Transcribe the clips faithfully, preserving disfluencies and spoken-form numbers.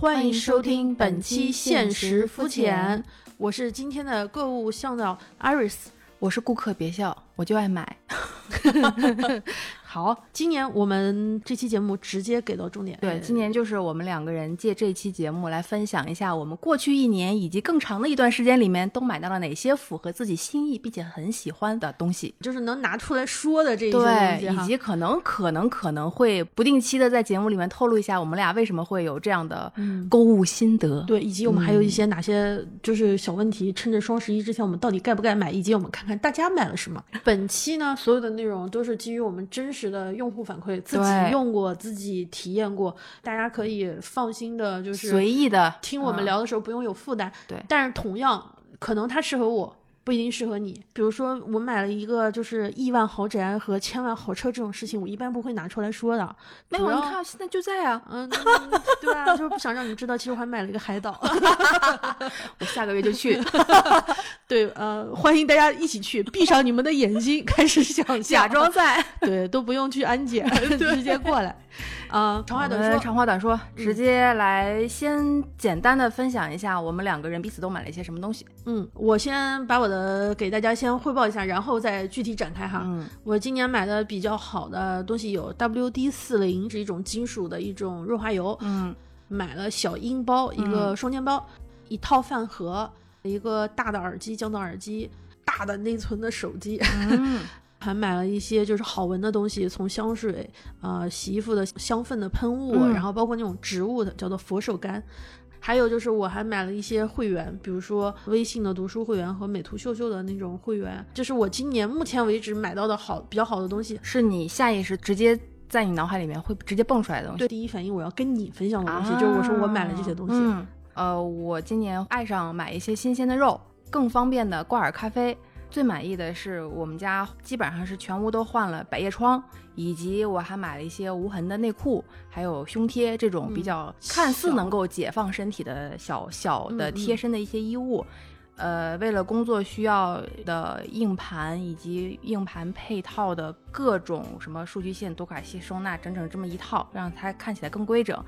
欢迎收听本期现实肤浅，我是今天的购物向导 Iris， 我是顾客别笑，我就爱买。好，今年我们这期节目直接给到重点。对，今年就是我们两个人借这期节目来分享一下我们过去一年以及更长的一段时间里面都买到了哪些符合自己心意并且很喜欢的东西，就是能拿出来说的这一些东西。对，以及可能可能可能会不定期的在节目里面透露一下我们俩为什么会有这样的购物心得、嗯、对，以及我们还有一些哪些就是小问题、嗯、趁着双十一之前我们到底该不该买，以及我们看看大家买了什么。本期呢，所有的内容都是基于我们真实的用户反馈，自己用过自己体验过，大家可以放心的就是随意的听我们聊的时候不用有负担、嗯、对，但是同样可能它适合我不一定适合你。比如说我买了一个就是亿万豪宅和千万豪车这种事情我一般不会拿出来说的。没有，你看现在就在啊。嗯，对啊，就是不想让你知道其实我还买了一个海岛。我下个月就去。对，呃，欢迎大家一起去，闭上你们的眼睛开始想象，假装在。对，都不用去安检直接过来。呃，长话短说，长话短说、嗯、直接来先简单的分享一下我们两个人彼此都买了一些什么东西。嗯，我先把我的呃，给大家先汇报一下，然后再具体展开哈、嗯、我今年买的比较好的东西有 W D 四十 是一种金属的一种润滑油、嗯、买了小鹰包一个双肩包、嗯、一套饭盒一个大的耳机降噪耳机大的内存的手机、嗯、还买了一些就是好闻的东西，从香水、呃、洗衣服的香氛的喷雾、嗯、然后包括那种植物的叫做佛手柑，还有就是我还买了一些会员，比如说微信的读书会员和美图秀秀的那种会员，这是我今年目前为止买到的好比较好的东西。是你下意识直接在你脑海里面会直接蹦出来的东西。对，第一反应我要跟你分享的东西、啊、就是我说我买了这些东西、嗯、呃，我今年爱上买一些新鲜的肉，更方便的挂耳咖啡，最满意的是我们家基本上是全屋都换了百叶窗，以及我还买了一些无痕的内裤还有胸贴，这种比较看似能够解放身体的小小的贴身的一些衣物、嗯、呃，为了工作需要的硬盘以及硬盘配套的各种什么数据线读卡器收纳，整整这么一套让它看起来更规整。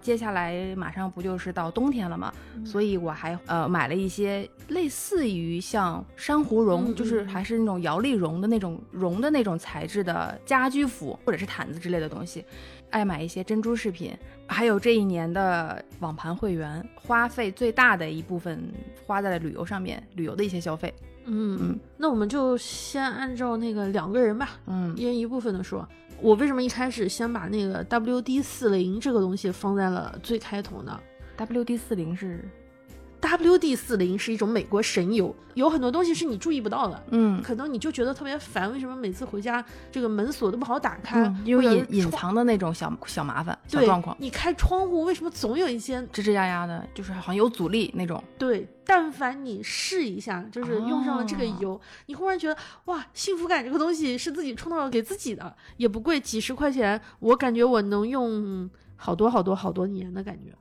接下来马上不就是到冬天了吗、嗯、所以我还呃买了一些类似于像珊瑚绒、嗯、就是还是那种摇粒绒的那种绒的那种材质的家居服或者是毯子之类的东西，爱买一些珍珠饰品。还有这一年的网盘会员花费最大的一部分花在了旅游上面，旅游的一些消费。嗯嗯，那我们就先按照那个两个人吧，嗯，一人一部分的说。我为什么一开始先把那个 W D 四十 这个东西放在了最开头呢？ W D 四十 是 W D 四十 是一种美国神油，有很多东西是你注意不到的，嗯，可能你就觉得特别烦，为什么每次回家这个门锁都不好打开、嗯、因为隐藏的那种小小麻烦小状况。对，你开窗户为什么总有一些吱吱呀呀的，就是好像有阻力那种。对，但凡你试一下就是用上了这个油、哦、你忽然觉得哇，幸福感这个东西是自己创造给自己的，也不贵，几十块钱我感觉我能用好多好多好多年的感觉。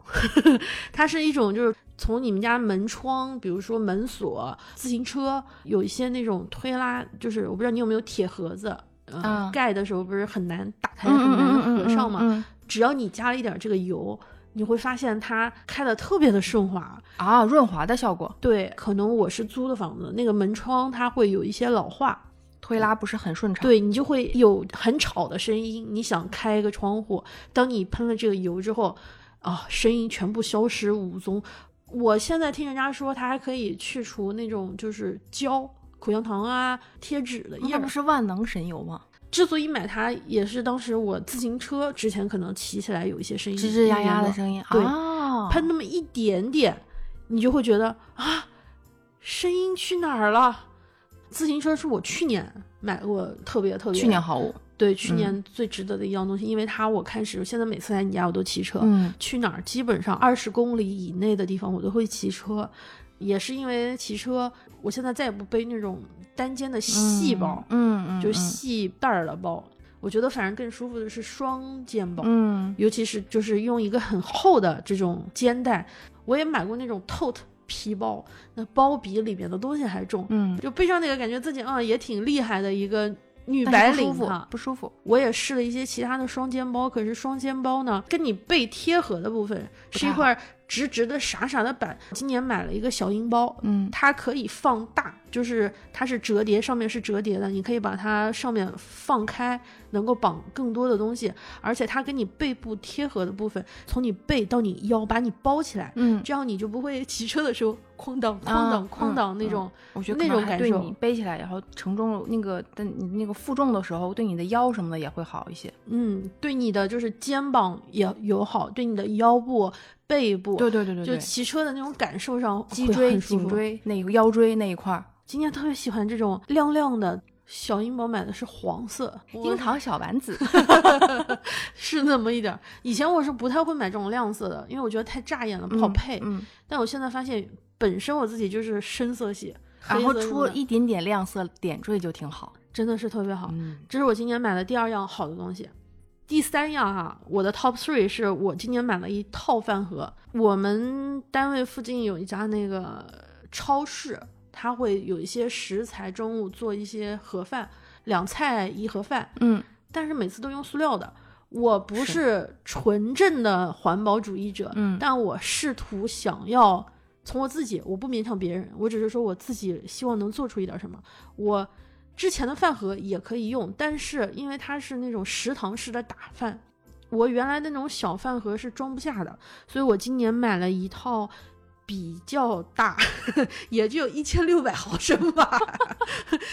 它是一种就是从你们家门窗，比如说门锁自行车有一些那种推拉，就是我不知道你有没有铁盒子、呃哦、盖的时候不是很难打开、嗯、很难合上吗、嗯嗯嗯嗯、只要你加了一点这个油，你会发现它开的特别的顺滑啊，润滑的效果。对，可能我是租的房子，那个门窗它会有一些老化，推拉不是很顺畅，对，你就会有很吵的声音，你想开一个窗户，当你喷了这个油之后啊，声音全部消失无踪。我现在听人家说它还可以去除那种就是胶口香糖啊贴纸的叶，那不是万能神油吗？之所以买它也是当时我自行车之前可能骑起来有一些声音，吱吱呀呀的声音，对、哦、喷那么一点点你就会觉得啊，声音去哪儿了。自行车是我去年买过特别特别去年好物，对，去年最值得的一样东西、嗯、因为它我开始现在每次来你家我都骑车、嗯、去哪儿基本上二十公里以内的地方我都会骑车，也是因为骑车我现在再也不背那种单肩的细包，嗯嗯，就细袋的包、嗯嗯、我觉得反正更舒服的是双肩包，嗯，尤其是就是用一个很厚的这种肩带。我也买过那种 tote 皮包，那包比里面的东西还重，嗯，就背上那个感觉自己啊、嗯、也挺厉害的一个女白领哈，不舒服。我也试了一些其他的双肩包，可是双肩包呢跟你背贴合的部分是一块直直的傻傻的板。今年买了一个小鹰包，嗯，它可以放大，就是它是折叠，上面是折叠的，你可以把它上面放开，能够绑更多的东西，而且它跟你背部贴合的部分，从你背到你腰把你包起来，嗯，这样你就不会骑车的时候哐当哐当哐当那种，我觉得那种感受对你背起来然后承重那个你那个负重的时候对你的腰什么的也会好一些，嗯，对你的就是肩膀也有好，对你的腰部背部，对对对对，就骑车的那种感受上，脊椎颈椎那个腰椎那一块，今年特别喜欢这种亮亮的。小英宝买的是黄色樱桃小丸子是那么一点，以前我是不太会买这种亮色的，因为我觉得太扎眼了不好配、嗯嗯、但我现在发现本身我自己就是深色系，然后出一点点亮色点缀就挺好，真的是特别好、嗯、这是我今年买的第二样好的东西。第三样啊，我的 top three 是我今年买了一套饭盒，我们单位附近有一家那个超市，他会有一些食材，中午做一些盒饭，两菜一盒饭，嗯，但是每次都用塑料的。我不是纯正的环保主义者，嗯，但我试图想要从我自己，我不勉强别人，我只是说我自己希望能做出一点什么。我之前的饭盒也可以用，但是因为它是那种食堂式的打饭，我原来那种小饭盒是装不下的，所以我今年买了一套比较大，也就一千六百毫升吧，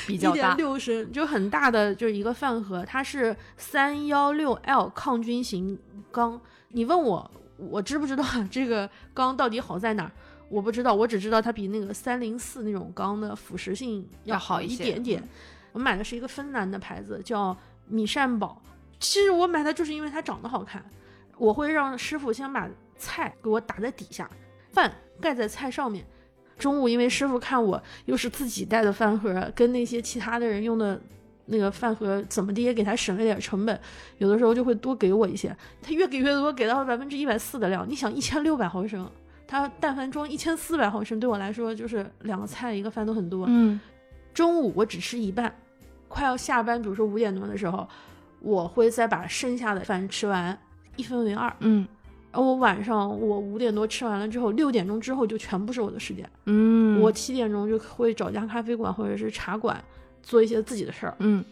比较大，一点六升就很大的，就是一个饭盒，它是三幺六 L 抗菌型钢。你问我，我知不知道这个钢到底好在哪儿？我不知道，我只知道它比那个三零四那种钢的腐蚀性要好一点点。我买的是一个芬兰的牌子，叫米善宝。其实我买它就是因为它长得好看，我会让师傅先把菜给我打在底下。饭盖在菜上面，中午因为师傅看我又是自己带的饭盒，跟那些其他的人用的那个饭盒怎么的也给他省了点成本，有的时候就会多给我一些，他越给越多，给到百分之一百四的量。你想一千六百毫升，他但凡装一千四百毫升，对我来说就是两个菜一个饭都很多。嗯，中午我只吃一半，快要下班，比如说五点多的时候，我会再把剩下的饭吃完，一分为二。嗯。我晚上我五点多吃完了之后，六点钟之后就全部是我的时间。嗯，我七点钟就会找家咖啡馆或者是茶馆做一些自己的事儿。嗯，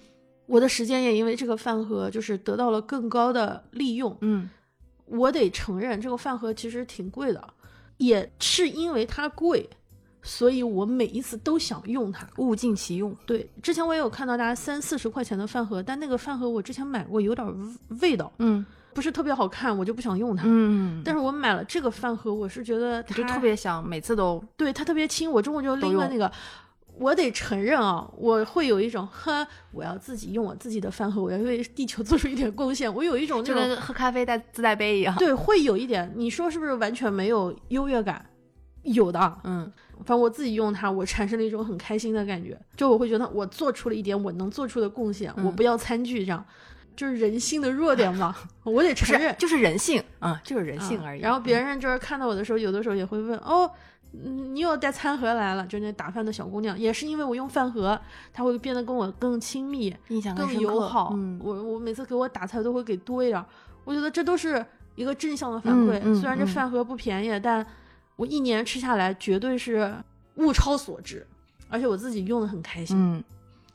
我的时间也因为这个饭盒就是得到了更高的利用。嗯，我得承认这个饭盒其实挺贵的，也是因为它贵，所以我每一次都想用它，物尽其用。对，之前我也有看到大家三四十块钱的饭盒，但那个饭盒我之前买过，有点味道。嗯。不是特别好看，我就不想用它。嗯，但是我买了这个饭盒，我是觉得它就特别想每次都对它特别轻。我中午就拎了那个，我得承认啊，我会有一种哼，我要自己用我自己的饭盒，我要为地球做出一点贡献。我有一种那种就跟喝咖啡带自带杯一样，对，会有一点。你说是不是完全没有优越感？有的，嗯，反正我自己用它，我产生了一种很开心的感觉，就我会觉得我做出了一点我能做出的贡献，嗯、我不要餐具这样。就是人性的弱点嘛，我得承认，就是人性啊，就是人性而已、啊。然后别人就是看到我的时候，有的时候也会问，哦，你又带餐盒来了，就那打饭的小姑娘，也是因为我用饭盒，她会变得跟我更亲密，印象更友好。嗯、我我每次给我打菜都会给多一点，我觉得这都是一个正向的反馈。嗯、虽然这饭盒不便宜、嗯，但我一年吃下来绝对是物超所值，而且我自己用得很开心。嗯。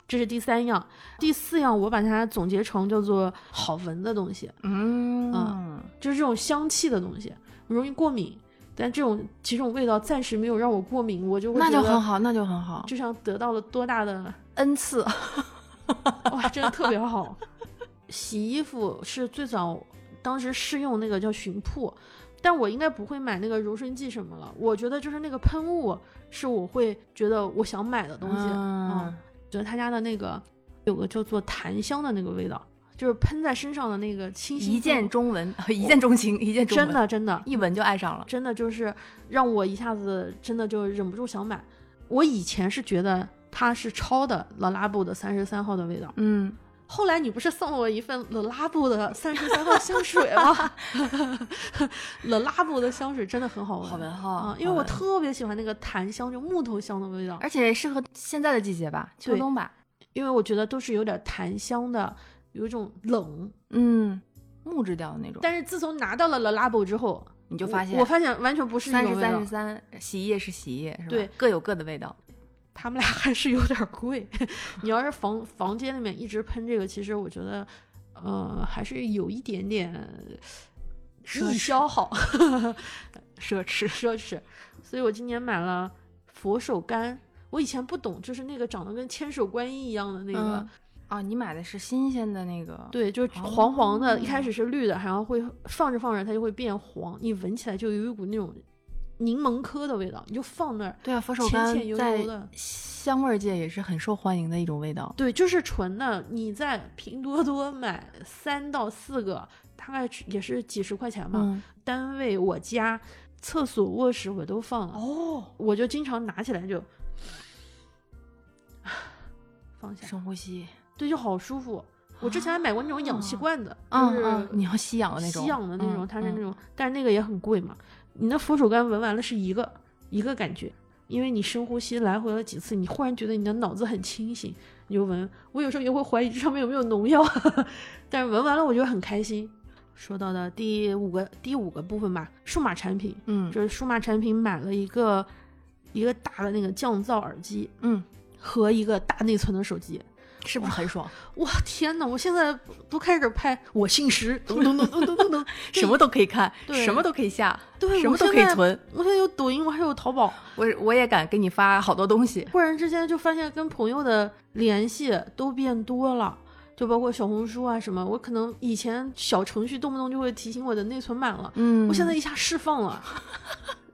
这是第三样。第四样我把它总结成叫做好闻的东西。 嗯, 嗯就是这种香气的东西容易过敏，但这种几种味道暂时没有让我过敏，我就会觉得那就很好，那就很好，就像得到了多大的恩赐哇，真的特别好洗衣服是最早当时试用那个叫巡铺，但我应该不会买那个柔顺剂什么了，我觉得就是那个喷雾是我会觉得我想买的东西。 嗯, 嗯觉得他家的那个有个叫做檀香的那个味道，就是喷在身上的那个清新，一见钟文，一见钟情，一见钟文，真的真的，一闻就爱上了，真的就是让我一下子真的就忍不住想买。我以前是觉得它是抄的 Le Labo 的三十三号的味道，嗯，后来你不是送了我一份 Le Labo 的三十三号香水吗Le Labo 的香水真的很好闻，好闻哈、啊，因为我特别喜欢那个檀香，就木头香的味道，而且适合现在的季节吧，秋冬吧，因为我觉得都是有点檀香的，有一种冷，嗯，木质调的那种。但是自从拿到了 Le Labo 之后，你就发现 我, 我发现完全不是一种味道。三十三十三，洗衣液是洗衣液，是吧？对，各有各的味道。他们俩还是有点贵。你要是房房间里面一直喷这个，其实我觉得，呃，还是有一点点奢消耗，奢侈奢侈。所以我今年买了佛手柑，我以前不懂，就是那个长得跟千手观音一样的那个。嗯啊、哦，你买的是新鲜的那个？对，就是黄黄的、哦、一开始是绿的，然后会放着放着它就会变黄，你闻起来就有一股那种柠檬科的味道，你就放那儿。对啊，佛手柑在香味界也是很受欢迎的一种味道。对，就是纯的，你在拼多多买三到四个大概也是几十块钱嘛、嗯、单位我家厕所卧室我都放了，哦，我就经常拿起来就放下深呼吸，对，就好舒服。我之前还买过那种氧气罐的，啊、就是、啊啊、你要吸氧的那种，吸氧的那种，它是那种，嗯、但是那个也很贵嘛。你那佛手柑闻完了是一个一个感觉，因为你深呼吸来回了几次，你忽然觉得你的脑子很清醒，你就闻。我有时候也会怀疑这上面有没有农药，呵呵，但是闻完了我觉得很开心。说到的第五个第五个部分吧，数码产品，嗯，就是数码产品买了一个一个大的那个降噪耳机，嗯，和一个大内存的手机。是不是很爽？哇，天哪，我现在都开始拍我姓石，咚咚咚咚咚咚咚，什么都可以看，什么都可以下，对，什么都可以存。我现在有抖音，我还有淘宝，我我也敢给你发好多东西。忽然之间就发现跟朋友的联系都变多了，就包括小红书啊什么，我可能以前小程序动不动就会提醒我的内存满了，嗯，我现在一下释放了。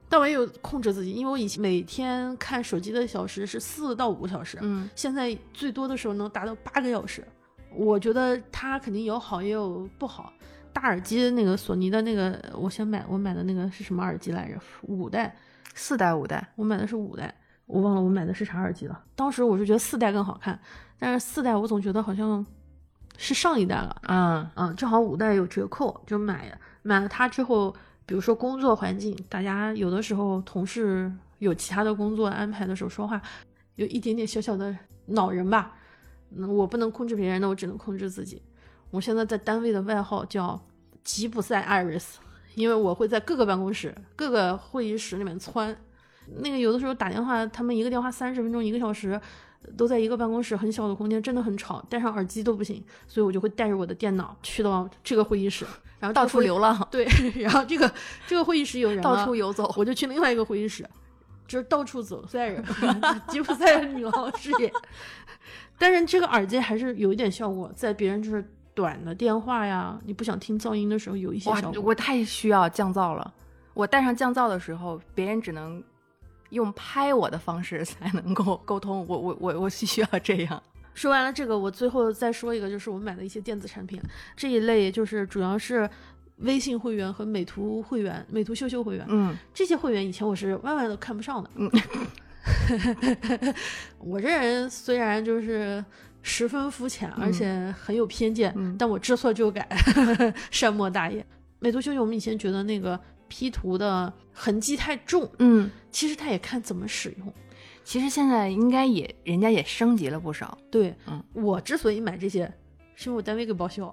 但我也有控制自己，因为我以前每天看手机的小时是四到五个小时，嗯，现在最多的时候能达到八个小时。我觉得它肯定有好也有不好。大耳机那个索尼的那个，我先买我买的那个是什么耳机来着？五代、四代、五代，我买的是五代，我忘了我买的是啥耳机了。当时我是觉得四代更好看，但是四代我总觉得好像是上一代了，嗯嗯，正好五代有折扣，就买了买了它之后。比如说工作环境，大家有的时候同事有其他的工作安排的时候说话有一点点小小的恼人吧，我不能控制别人的，我只能控制自己。我现在在单位的外号叫吉普赛 Iris， 因为我会在各个办公室各个会议室里面窜。那个有的时候打电话，他们一个电话三十分钟一个小时都在一个办公室很小的空间，真的很吵，戴上耳机都不行，所以我就会带着我的电脑去到这个会议室，然后到处流浪。对，然后这个这个会议室有人了，到处游走，我就去另外一个会议室，就是到处走赛人，吉普赛人女郎事业。但是这个耳机还是有一点效果，在别人就是短的电话呀，你不想听噪音的时候有一些效果。我太需要降噪了，我戴上降噪的时候，别人只能用拍我的方式才能够沟通，我我我我需要这样。说完了这个，我最后再说一个，就是我买的一些电子产品这一类，就是主要是微信会员和美图会员、美图秀秀会员，嗯，这些会员以前我是万万都看不上的，嗯，我这人虽然就是十分肤浅，而且很有偏见，嗯，但我知错就改，善莫大焉。美图秀秀，我们以前觉得那个P 图的痕迹太重，嗯，其实它也看怎么使用。其实现在应该也人家也升级了不少。对，嗯，我之所以买这些是因为我单位给报销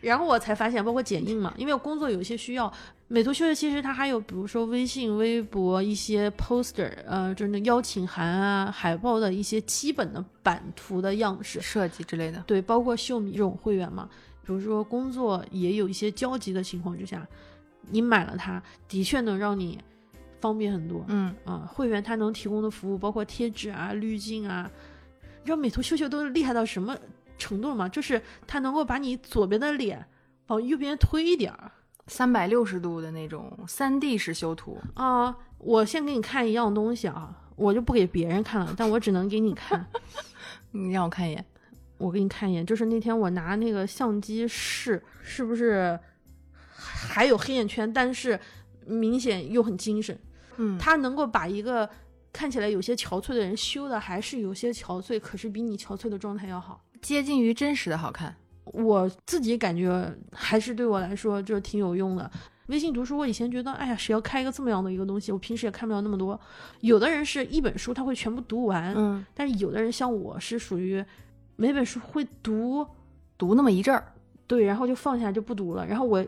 然后我才发现包括剪映嘛，因为我工作有一些需要。美图秀秀其实它还有比如说微信微博一些 poster， 呃，就是邀请函啊海报的一些基本的版图的样式设计之类的。对，包括秀米这种会员嘛，比如说工作也有一些交集的情况之下，你买了它的确能让你方便很多。嗯啊，会员它能提供的服务包括贴纸啊、滤镜啊。你知道美图秀秀都厉害到什么程度吗？就是它能够把你左边的脸往右边推一点，三百六十度的那种三 D 式修图啊。我先给你看一样东西啊，我就不给别人看了，但我只能给你看。你让我看一眼，我给你看一眼。就是那天我拿那个相机试，是不是？还有黑眼圈，但是明显又很精神。嗯，他能够把一个看起来有些憔悴的人修的还是有些憔悴，可是比你憔悴的状态要好，接近于真实的好看。我自己感觉还是对我来说就是挺有用的。微信读书我以前觉得哎呀谁要开一个这么样的一个东西，我平时也看不了那么多。有的人是一本书他会全部读完，嗯，但是有的人像我是属于每本书会读读那么一阵儿，对，然后就放下就不读了。然后我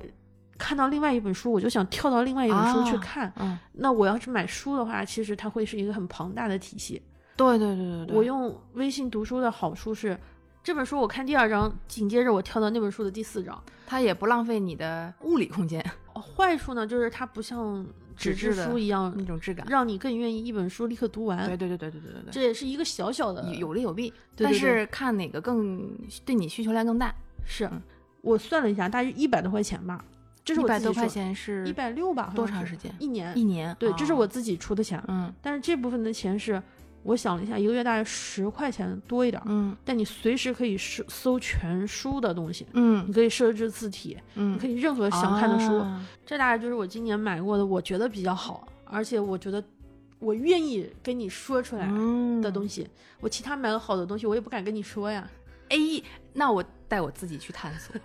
看到另外一本书我就想跳到另外一本书去看、啊嗯、那我要是买书的话其实它会是一个很庞大的体系。对对对 对, 对，我用微信读书的好处是这本书我看第二章紧接着我跳到那本书的第四章，它也不浪费你的物理空间。坏处呢就是它不像纸质书一样那种质感，让你更愿意一本书立刻读完。对对对对对对对，这也是一个小小的有利有弊，对对对，但是看哪个更对你需求量更大。是、嗯、我算了一下大约一百多块钱吧，这是我自己说，一百多块钱是一百六十吧，多长时间？一年一年对、哦、这是我自己出的钱。嗯，但是这部分的钱是我想了一下一个月大概十块钱多一点。嗯，但你随时可以搜全书的东西。嗯，你可以设置字体，嗯，你可以任何想看的书、啊、这大概就是我今年买过的我觉得比较好而且我觉得我愿意跟你说出来的东西、嗯、我其他买了好的东西我也不敢跟你说呀。哎，那我带我自己去探索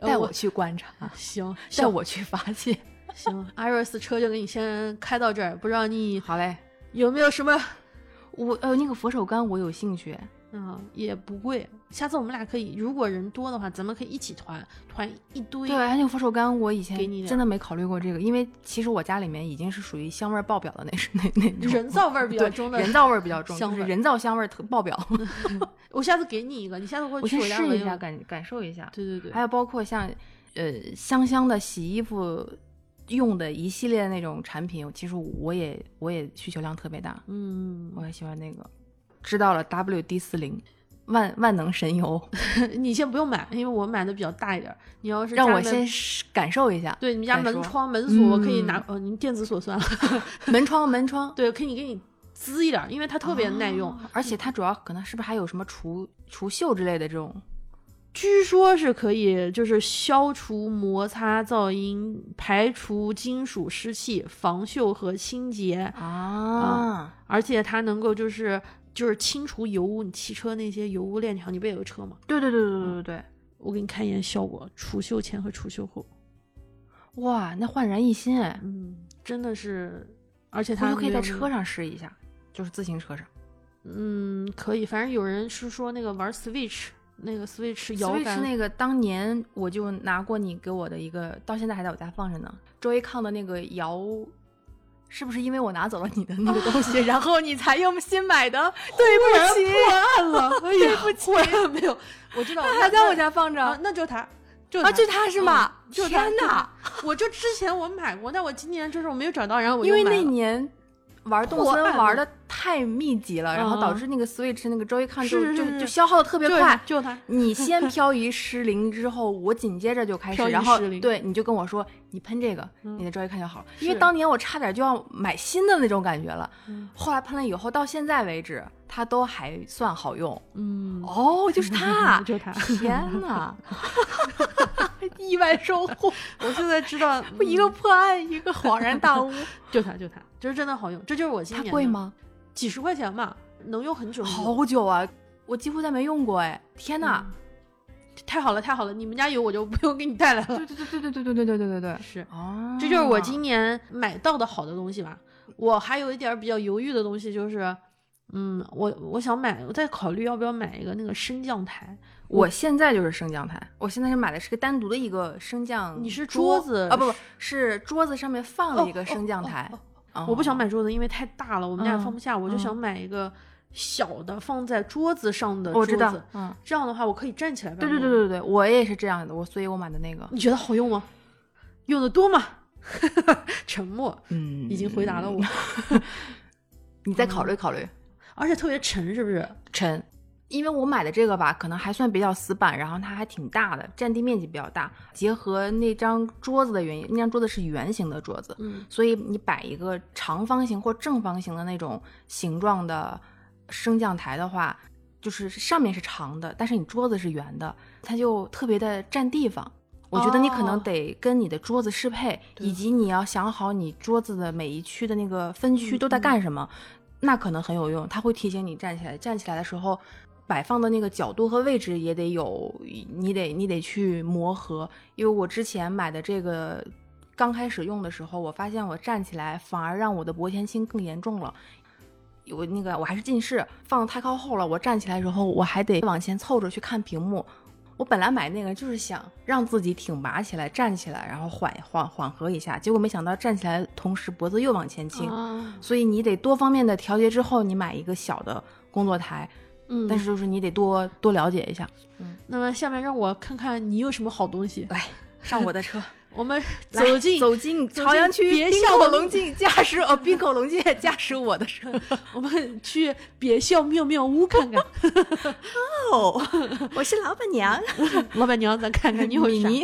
带我去观察、呃、行，带我去发现行。 Iris 车就给你先开到这儿，不知道你好嘞有没有什么。我呃那个佛手柑我有兴趣，嗯，也不贵，下次我们俩可以如果人多的话咱们可以一起团团一堆。对，那个佛手柑我以前真的没考虑过这个，因为其实我家里面已经是属于香味爆表的那是那那种人造味比较重的人造味比较重就是人造香味特爆表我下次给你一个，你下次过去我先试一下感感受一下。对对对，还有包括像呃香香的洗衣服用的一系列那种产品，其实我也我也需求量特别大。嗯，我也喜欢那个。知道了 W D 四十 万万能神油你先不用买，因为我买的比较大一点，你要是让我先感受一下。对，你们家门窗门锁我可以拿、嗯、哦，你电子锁算了门窗门窗对，可以给你滋一点，因为它特别耐用、啊、而且它主要可能是不是还有什么除除锈之类的这种，据说是可以就是消除摩擦噪音，排除金属湿气，防锈和清洁啊、嗯、而且它能够就是就是清除油污，你汽车那些油污链条，你不也有车吗？对对对对对对对、嗯、我给你看一眼效果，除锈前和除锈后，哇那焕然一新哎。嗯，真的是，而且它可以在车上试一下，就是自行车上。嗯，可以，反正有人是说那个玩 Switch，那个 Switch 摇杆 Switch 那个当年我就拿过你给我的一个，到现在还在我家放着呢， Joy-Con 的那个摇，是不是因为我拿走了你的那个东西、啊、然后你才用新买的？对不起，破案了对不起，没有，我知道它还在我家放着、啊、那就它就它、啊、就它是吗、嗯、就它天哪我就之前我买过，但我今年就是我没有找到，然后我就买了，因为那年玩动森玩的太密集了、嗯、然后导致那个 Switch 那个 Joy-Con 就, 是是是就就消耗的特别快，就它你先漂移失灵之后我紧接着就开始，然后对你就跟我说你喷这个、嗯、你的 Joy-Con 就好了，因为当年我差点就要买新的那种感觉了，后来喷了以后到现在为止它都还算好用。嗯，哦就是它就它天哪意外收获我现在知道一个破案一个恍然大悟就它就它就是真的好用，这就是我今年。它贵吗？几十块钱吧，能用很久。好久啊，我几乎再没用过哎！天哪、嗯，太好了太好了！你们家有我就不用给你带来了。对对对对对对对对对对对，是啊，这就是我今年买到的好的东西吧。我还有一点比较犹豫的东西就是，嗯，我我想买，我在考虑要不要买一个那个升降台。我现在就是升降台，我现在是买的是个单独的一个升降。你是桌子啊？不不，是桌子上面放了一个升降台。哦哦哦哦Oh, 我不想买桌子，因为太大了我们俩放不下、嗯、我就想买一个小的放在桌子上的桌子，我知道、嗯、这样的话我可以站起来。对对对对对，我也是这样的，我所以我买的那个。你觉得好用吗？用的多吗沉默、嗯、已经回答了我你再考虑考虑、嗯、而且特别沉，是不是沉？因为我买的这个吧可能还算比较死板，然后它还挺大的，占地面积比较大，结合那张桌子的原因，那张桌子是圆形的桌子、嗯、所以你摆一个长方形或正方形的那种形状的升降台的话，就是上面是长的但是你桌子是圆的，它就特别的占地方。我觉得你可能得跟你的桌子适配、哦、以及你要想好你桌子的每一区的那个分区都在干什么、嗯、那可能很有用，它会提醒你站起来，站起来的时候摆放的那个角度和位置也得有，你得你得去磨合。因为我之前买的这个刚开始用的时候，我发现我站起来反而让我的脖前倾更严重了，我那个我还是近视放得太靠后了，我站起来的时候我还得往前凑着去看屏幕，我本来买那个就是想让自己挺拔起来站起来，然后缓缓缓和一下，结果没想到站起来同时脖子又往前倾、哦、所以你得多方面的调节之后你买一个小的工作台，嗯，但是就是你得多多了解一下。嗯，那么下面让我看看你有什么好东西，来上我的车。我们走进走进朝阳区滨口龙境驾驶呃滨口龙界驾驶我的车，我们去别笑妙妙屋看看。哦，我是老板娘，老板娘，咱看看你有啥？你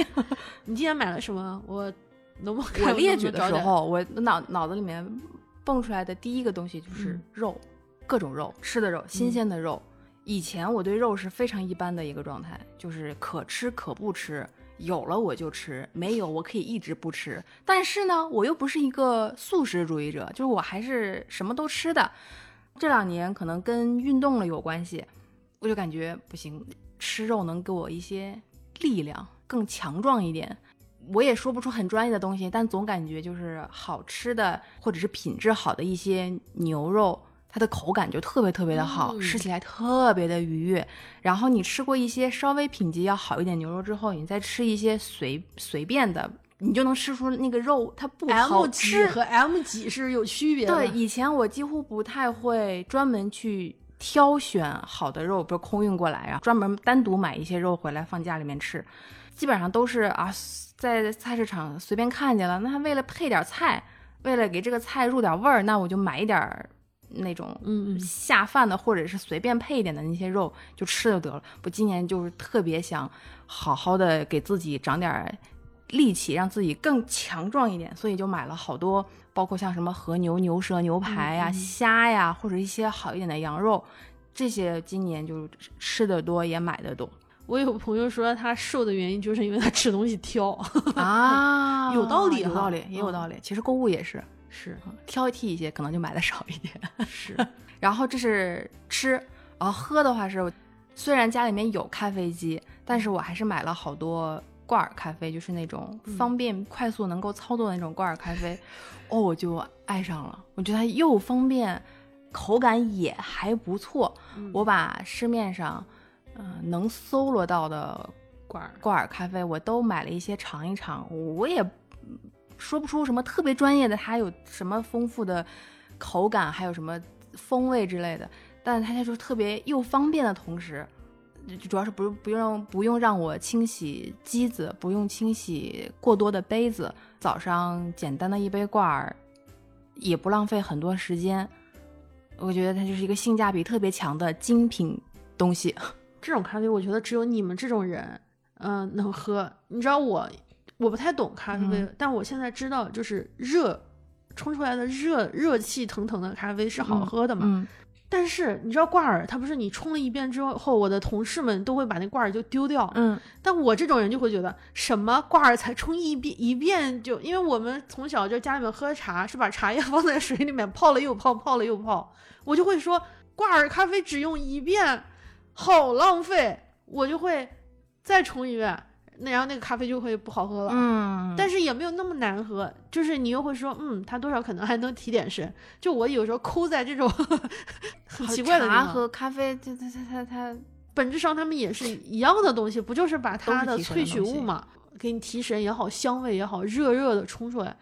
你今天买了什么？我能不能看我列举的时候，我脑脑子里面蹦出来的第一个东西就是肉，嗯、各种肉，吃的肉，新鲜的肉。嗯，以前我对肉是非常一般的一个状态，就是可吃可不吃，有了我就吃，没有我可以一直不吃。但是呢，我又不是一个素食主义者，就是我还是什么都吃的。这两年可能跟运动了有关系，我就感觉不行，吃肉能给我一些力量，更强壮一点。我也说不出很专业的东西，但总感觉就是好吃的或者是品质好的一些牛肉，它的口感就特别特别的好、嗯、吃起来特别的愉悦。然后你吃过一些稍微品级要好一点牛肉之后，你再吃一些随随便的，你就能吃出那个肉它不好吃。M 几和 M 几是有区别的。对，以前我几乎不太会专门去挑选好的肉，比如空运过来啊，专门单独买一些肉回来放家里面吃，基本上都是啊在菜市场随便看见了，那为了配点菜，为了给这个菜入点味儿，那我就买一点那种下饭的、嗯、或者是随便配一点的那些肉就吃就得了。我今年就是特别想好好的给自己长点力气，让自己更强壮一点，所以就买了好多，包括像什么和牛、牛舌、牛排呀、啊嗯、虾呀、啊，或者一些好一点的羊肉，这些今年就吃的多也买的多。我有朋友说他瘦的原因就是因为他吃东西挑啊，有道理，有道理，也有道理、嗯、其实购物也是是挑剔一些，可能就买的少一点。是，然后这是吃，然后喝的话是，虽然家里面有咖啡机，但是我还是买了好多罐儿咖啡，就是那种方便、嗯、快速能够操作的那种罐儿咖啡。哦，我就爱上了，我觉得它又方便，口感也还不错。嗯、我把市面上，嗯、呃，能搜罗到的罐儿罐儿咖啡我都买了一些尝一尝，我也说不出什么特别专业的，它有什么丰富的口感，还有什么风味之类的，但它就是特别又方便的同时，主要是不不用不用让我清洗机子，不用清洗过多的杯子，早上简单的一杯罐儿，也不浪费很多时间。我觉得它就是一个性价比特别强的精品东西。这种咖啡我觉得只有你们这种人，嗯、呃，能喝。你知道我。我不太懂咖啡、嗯、但我现在知道就是热冲出来的热热气腾腾的咖啡是好喝的嘛、嗯嗯、但是你知道挂耳它不是你冲了一遍之后，我的同事们都会把那挂耳就丢掉，嗯，但我这种人就会觉得什么挂耳才冲一遍一遍就，因为我们从小就家里面喝茶是把茶叶放在水里面泡了又泡泡了又泡，我就会说挂耳咖啡只用一遍好浪费，我就会再冲一遍，那然后那个咖啡就会不好喝了，嗯，但是也没有那么难喝，就是你又会说，嗯，它多少可能还能提点神。就我有时候抠在这种呵呵很奇怪的地方，茶和咖啡，它它它它本质上它们也是一样的东西，不就是把它的萃取物嘛，给你提神也好，香味也好，热热的冲出来。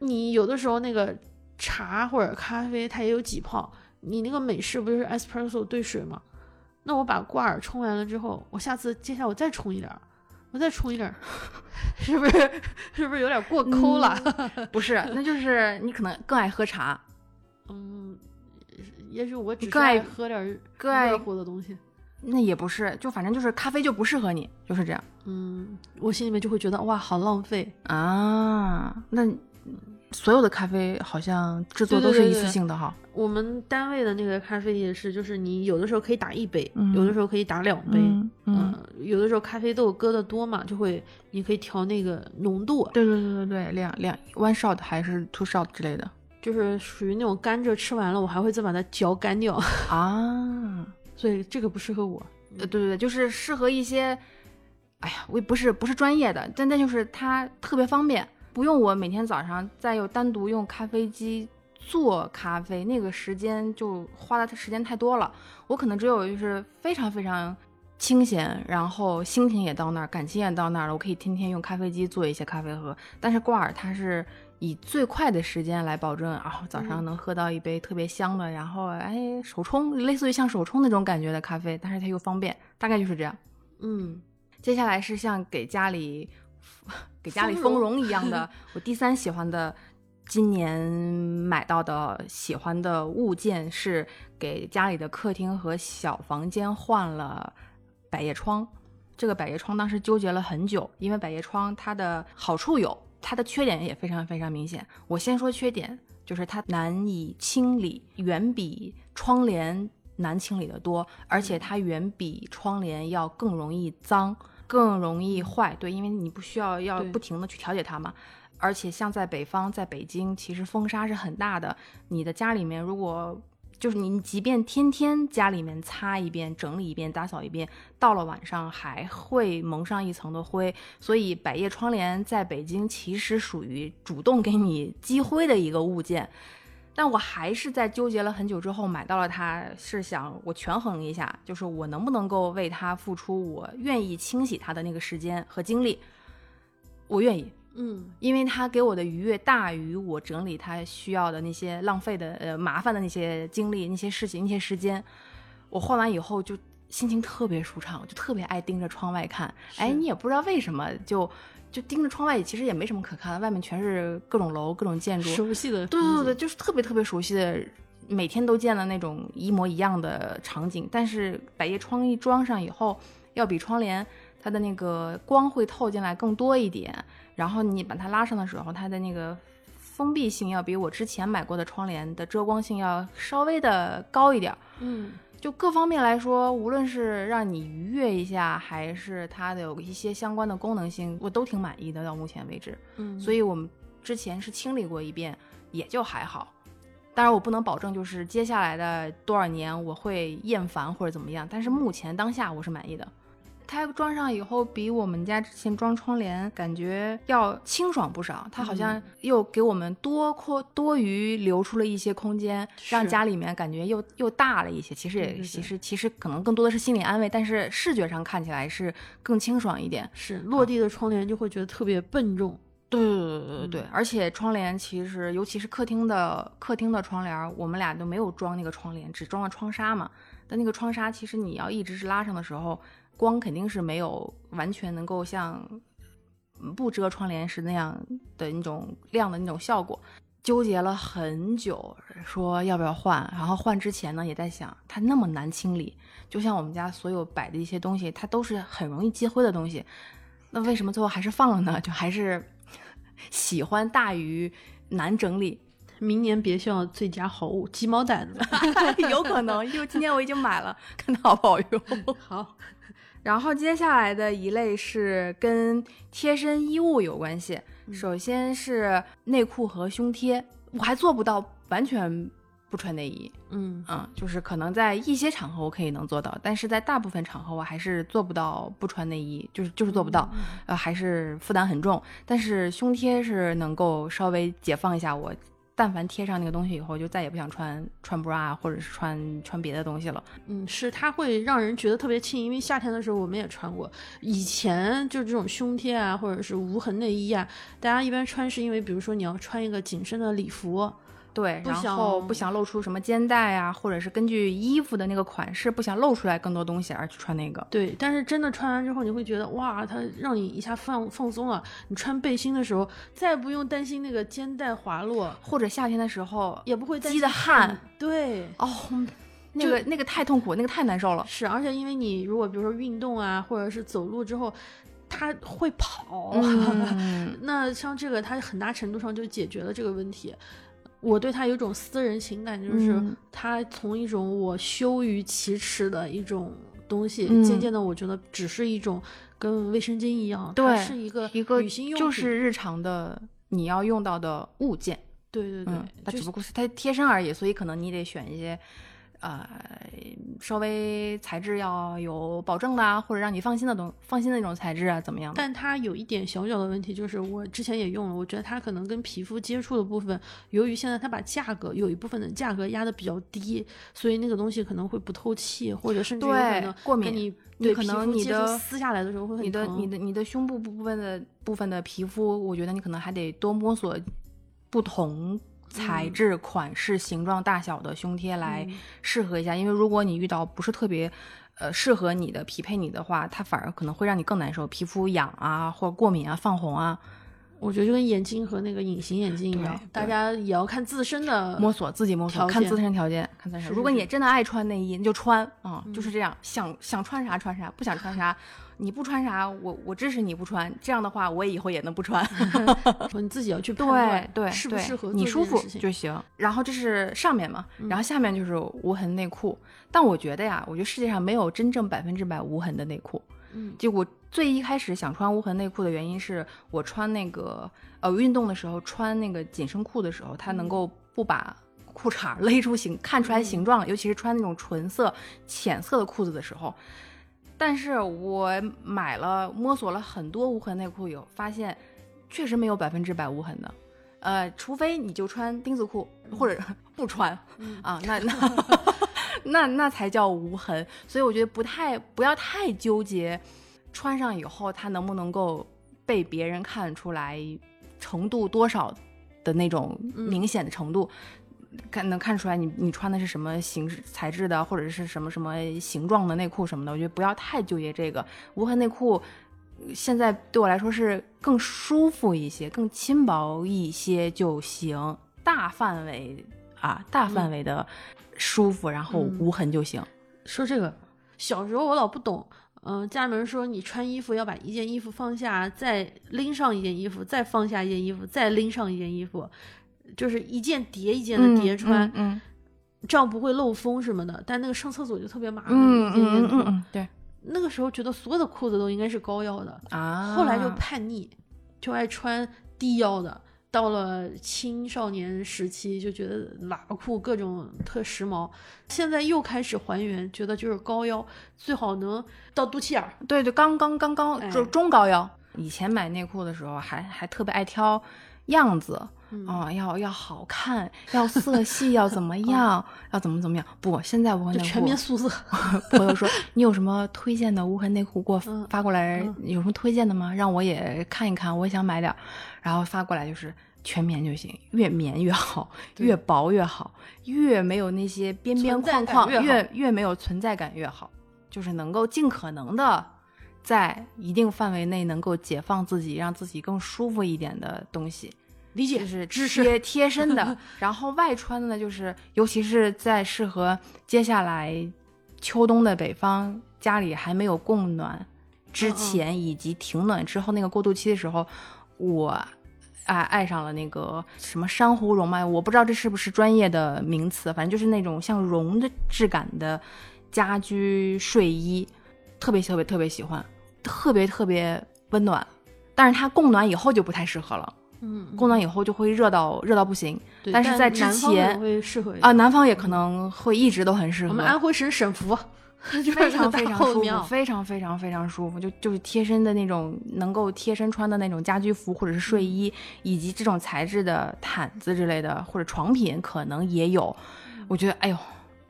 你有的时候那个茶或者咖啡它也有起泡，你那个美式不就是 espresso 兑水吗？那我把挂耳冲完了之后，我下次接下来我再冲一点。我再冲一点，是不是是不是有点过抠了、嗯、不是，那就是你可能更爱喝茶。嗯，也许我只是爱喝点热乎的东西。那也不是，就反正就是咖啡就不适合你，就是这样。嗯，我心里面就会觉得哇好浪费啊。那所有的咖啡好像制作都是一次性的哈。对对对对，我们单位的那个咖啡也是，就是你有的时候可以打一杯、嗯、有的时候可以打两杯， 嗯, 嗯、呃，有的时候咖啡豆搁的多嘛，就会你可以调那个浓度。对对对对对，两两 one shot 还是 two shot 之类的，就是属于那种甘蔗吃完了我还会再把它嚼干掉啊，所以这个不适合我、嗯、对对对，就是适合一些，哎呀我也不是不是专业的，但但就是它特别方便，不用我每天早上再又单独用咖啡机做咖啡，那个时间就花的时间太多了。我可能只有就是非常非常清闲，然后心情也到那儿，感情也到那儿了，我可以天天用咖啡机做一些咖啡喝。但是挂耳它是以最快的时间来保证啊、哦，早上能喝到一杯特别香的，然后哎手冲，类似于像手冲那种感觉的咖啡，但是它又方便，大概就是这样。嗯，接下来是像给家里给家里丰容一样的，我第三喜欢的今年买到的喜欢的物件是给家里的客厅和小房间换了百叶窗。这个百叶窗当时纠结了很久，因为百叶窗它的好处有，它的缺点也非常非常明显。我先说缺点，就是它难以清理，远比窗帘难清理的多，而且它远比窗帘要更容易脏，更容易坏。对，因为你不需要要不停的去调节它嘛。而且像在北方，在北京，其实风沙是很大的。你的家里面如果就是你即便天天家里面擦一遍，整理一遍，打扫一遍，到了晚上还会蒙上一层的灰。所以百叶窗帘在北京其实属于主动给你积灰的一个物件。但我还是在纠结了很久之后买到了它，是想我权衡一下，就是我能不能够为它付出我愿意清洗它的那个时间和精力。我愿意，嗯，因为它给我的愉悦大于我整理它需要的那些浪费的呃麻烦的那些精力、那些事情、那些时间。我换完以后就心情特别舒畅，我就特别爱盯着窗外看。哎，你也不知道为什么，就就盯着窗外，其实也没什么可看，外面全是各种楼、各种建筑，熟悉的，对对对，就是特别特别熟悉的，每天都见了那种一模一样的场景。但是百叶窗一装上以后，要比窗帘它的那个光会透进来更多一点，然后你把它拉上的时候，它的那个封闭性要比我之前买过的窗帘的遮光性要稍微的高一点。嗯，就各方面来说，无论是让你愉悦一下，还是它的有一些相关的功能性，我都挺满意的到目前为止。嗯，所以我们之前是清理过一遍，也就还好。当然我不能保证就是接下来的多少年我会厌烦或者怎么样，但是目前当下我是满意的。它装上以后比我们家之前装窗帘感觉要清爽不少，它好像又给我们多阔多余留出了一些空间，让家里面感觉又又大了一些。其实也对对对其实其实可能更多的是心理安慰，但是视觉上看起来是更清爽一点。是落地的窗帘就会觉得特别笨重。对对对对对、嗯、而且窗帘其实尤其是客厅的客厅的窗帘，我们俩都没有装那个窗帘，只装了窗纱嘛。但那个窗纱其实你要一直是拉上的时候，光肯定是没有完全能够像不遮窗帘时那样的那种亮的那种效果。纠结了很久说要不要换，然后换之前呢也在想它那么难清理，就像我们家所有摆的一些东西它都是很容易积灰的东西，那为什么最后还是放了呢？就还是喜欢大于难整理。明年别笑最佳好物鸡毛掸子有可能，因为今天我已经买了看它好不好用。好，然后接下来的一类是跟贴身衣物有关系、嗯、首先是内裤和胸贴。我还做不到完全不穿内衣，嗯嗯，就是可能在一些场合我可以能做到，但是在大部分场合我还是做不到不穿内衣，就是就是做不到、嗯呃、还是负担很重。但是胸贴是能够稍微解放一下我，但凡贴上那个东西以后就再也不想穿穿 bra 或者是穿穿别的东西了。嗯，是它会让人觉得特别轻，因为夏天的时候我们也穿过，以前就是这种胸贴啊或者是无痕内衣啊，大家一般穿是因为比如说你要穿一个紧身的礼服，对，然后不想露出什么肩带啊，或者是根据衣服的那个款式不想露出来更多东西而去穿那个。对，但是真的穿完之后你会觉得哇，它让你一下放放松了，你穿背心的时候再不用担心那个肩带滑落，或者夏天的时候也不会积的汗。对哦，那个那个太痛苦，那个太难受了。是，而且因为你如果比如说运动啊或者是走路之后它会跑、嗯、那像这个它很大程度上就解决了这个问题。我对他有一种私人情感，就是他从一种我羞于启齿的一种东西、嗯、渐渐的我觉得只是一种跟卫生巾一样，对，它是一个旅行用品，就是日常的你要用到的物件。对对对、嗯、它只不过是它贴身而已，所以可能你得选一些呃稍微材质要有保证啦，或者让你放心的东放心的那种材质啊，怎么样？但它有一点小小的问题，就是我之前也用了，我觉得它可能跟皮肤接触的部分，由于现在它把价格有一部分的价格压得比较低，所以那个东西可能会不透气，或者甚至有可能过敏。你对，可能你的撕下来的时候会很疼。你的你的你的胸部部分的部分的皮肤，我觉得你可能还得多摸索不同材质、款式、形状、大小的胸贴来适合一下，嗯、因为如果你遇到不是特别，呃，适合你的匹配你的话，它反而可能会让你更难受，皮肤痒啊，或者过敏啊、泛红啊。我觉得就跟眼镜和那个隐形眼镜一样，大家也要看自身的摸索，自己摸索，看自身条件，看自身。是是是，如果你真的爱穿内衣，你就穿啊、嗯，就是这样，想想穿啥穿啥，不想穿啥。你不穿啥，我我支持你不穿，这样的话我以后也能不穿。你自己要去判断，对对，适不适合你舒服就行。然后这是上面嘛，然后下面就是无痕内裤。嗯、但我觉得呀，我觉得世界上没有真正百分之百无痕的内裤。嗯，就我最一开始想穿无痕内裤的原因是我穿那个呃运动的时候穿那个紧身裤的时候，它能够不把裤衩勒出形，看出来形状了，嗯、尤其是穿那种纯色、浅色的裤子的时候。但是我买了摸索了很多无痕内裤以后，发现确实没有百分之百无痕的，呃，除非你就穿钉子裤或者不穿、嗯、啊，那那那那才叫无痕。所以我觉得不太不要太纠结，穿上以后它能不能够被别人看出来程度多少的那种明显的程度。嗯看能看出来你你穿的是什么形材质的，或者是什么什么形状的内裤什么的，我觉得不要太纠结这个。无痕内裤现在对我来说是更舒服一些，更轻薄一些就行，大范围啊大范围的舒服、嗯、然后无痕就行。说这个小时候我老不懂，嗯、呃，家里面说你穿衣服要把一件衣服放下，再拎上一件衣服，再放下一件衣服，再拎上一件衣服，就是一件叠一件的叠穿、嗯嗯嗯、这样不会漏风什么的，但那个上厕所就特别麻烦、嗯嗯嗯嗯、对，那个时候觉得所有的裤子都应该是高腰的啊，后来就叛逆，就爱穿低腰的，到了青少年时期就觉得喇叭裤各种特时髦，现在又开始还原，觉得就是高腰最好能到肚脐眼，对对，刚刚刚刚、哎、中高腰。以前买内裤的时候还还特别爱挑样子啊、哦，要要好看，要色系，要怎么样，哦、要怎么怎么样？不，现在无痕内裤全面素色。朋友说你有什么推荐的无痕内裤给我发过来、嗯嗯？有什么推荐的吗？让我也看一看，我也想买点。然后发过来就是全棉就行，越棉越好，越薄越好，越没有那些边边框框，越越, 越没有存在感越好，就是能够尽可能的在一定范围内能够解放自己，让自己更舒服一点的东西。理解，就是贴贴身的，然后外穿的呢，就是尤其是在适合接下来秋冬的北方，家里还没有供暖之前，嗯嗯以及停暖之后那个过渡期的时候，我爱、啊、爱上了那个什么珊瑚绒嘛，我不知道这是不是专业的名词，反正就是那种像绒的质感的家居睡衣，特别特别特别喜欢，特别特别温暖，但是它供暖以后就不太适合了。嗯，供暖以后就会热到热到不行，但是在之前啊，南方也可能会一直都很适合。我们安徽省省服，非常非常舒服，非常非常非常舒服，就就是贴身的那种能够贴身穿的那种家居服或者是睡衣，嗯、以及这种材质的毯子之类的或者床品可能也有。我觉得，哎呦，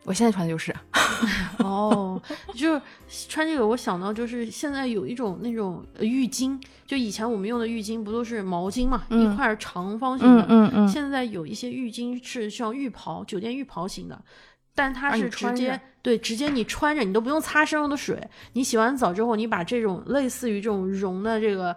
我现在穿的就是，哦，就是穿这个，我想到就是现在有一种那种浴巾。就以前我们用的浴巾不都是毛巾嘛，嗯、一块长方形的、嗯嗯嗯。现在有一些浴巾是像浴袍、酒店浴袍型的，但它是直接、啊、对，直接你穿着，你都不用擦身上的水。你洗完澡之后，你把这种类似于这种绒的这个，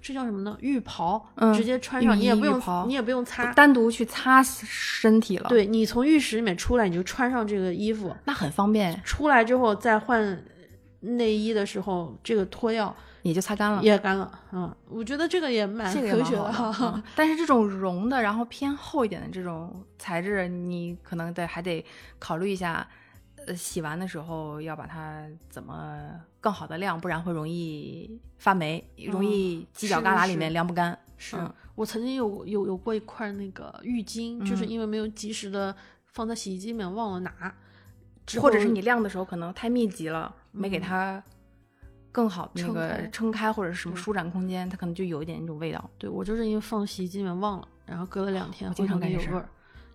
这叫什么呢？浴袍、嗯、直接穿上，你也不用，你也不用擦，单独去擦身体了。对，你从浴室里面出来，你就穿上这个衣服，那很方便。出来之后再换内衣的时候，这个脱掉。也就擦干了，也干了，嗯，我觉得这个也蛮科学的，这个嗯、但是这种绒的，然后偏厚一点的这种材质，你可能得还得考虑一下，呃，洗完的时候要把它怎么更好的晾，不然会容易发霉，嗯、容易犄角旮旯里面晾不干。是, 是,、嗯、是我曾经有有有过一块那个浴巾，就是因为没有及时的放在洗衣机里面忘了拿。嗯或者是你晾的时候可能太密集了，嗯、没给它更好的那个撑开或者是什么舒展空间，它可能就有一点那种味道。对，我就是因为放洗衣机里面忘了，然后隔了两天，我经常感觉有味儿，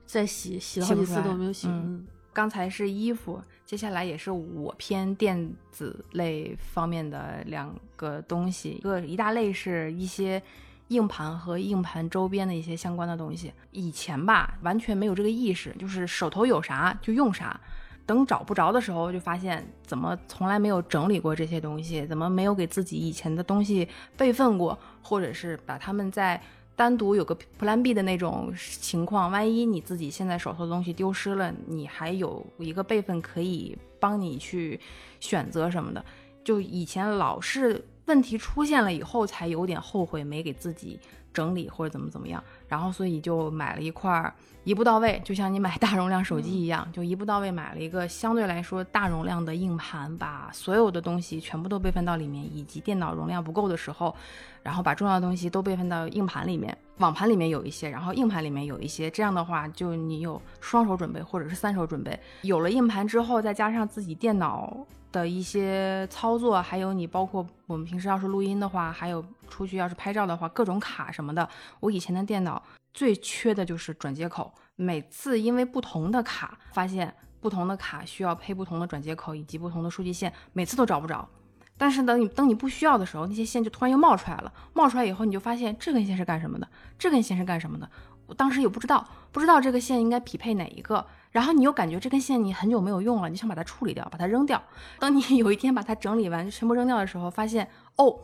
再洗洗了好几次都没有洗。嗯，刚才是衣服，接下来也是我偏电子类方面的两个东西，一个一大类是一些硬盘和硬盘周边的一些相关的东西。以前吧，完全没有这个意识，就是手头有啥就用啥。等找不着的时候就发现怎么从来没有整理过这些东西，怎么没有给自己以前的东西备份过，或者是把它们在单独有个 plan B 的那种情况，万一你自己现在手头的东西丢失了，你还有一个备份可以帮你去选择什么的。就以前老是问题出现了以后才有点后悔没给自己整理或者怎么怎么样，然后所以就买了一块一步到位，就像你买大容量手机一样，就一步到位买了一个相对来说大容量的硬盘，把所有的东西全部都备份到里面，以及电脑容量不够的时候，然后把重要的东西都备份到硬盘里面，网盘里面有一些，然后硬盘里面有一些，这样的话就你有双手准备或者是三手准备。有了硬盘之后，再加上自己电脑的一些操作，还有你包括我们平时要是录音的话，还有出去要是拍照的话，各种卡什么的。我以前的电脑最缺的就是转接口，每次因为不同的卡，发现不同的卡需要配不同的转接口以及不同的数据线，每次都找不着。但是等你等你不需要的时候，那些线就突然又冒出来了，冒出来以后你就发现这根线是干什么的，这根线是干什么的，我当时也不知道不知道这个线应该匹配哪一个，然后你又感觉这根线你很久没有用了，你想把它处理掉，把它扔掉。当你有一天把它整理完全部扔掉的时候，发现哦，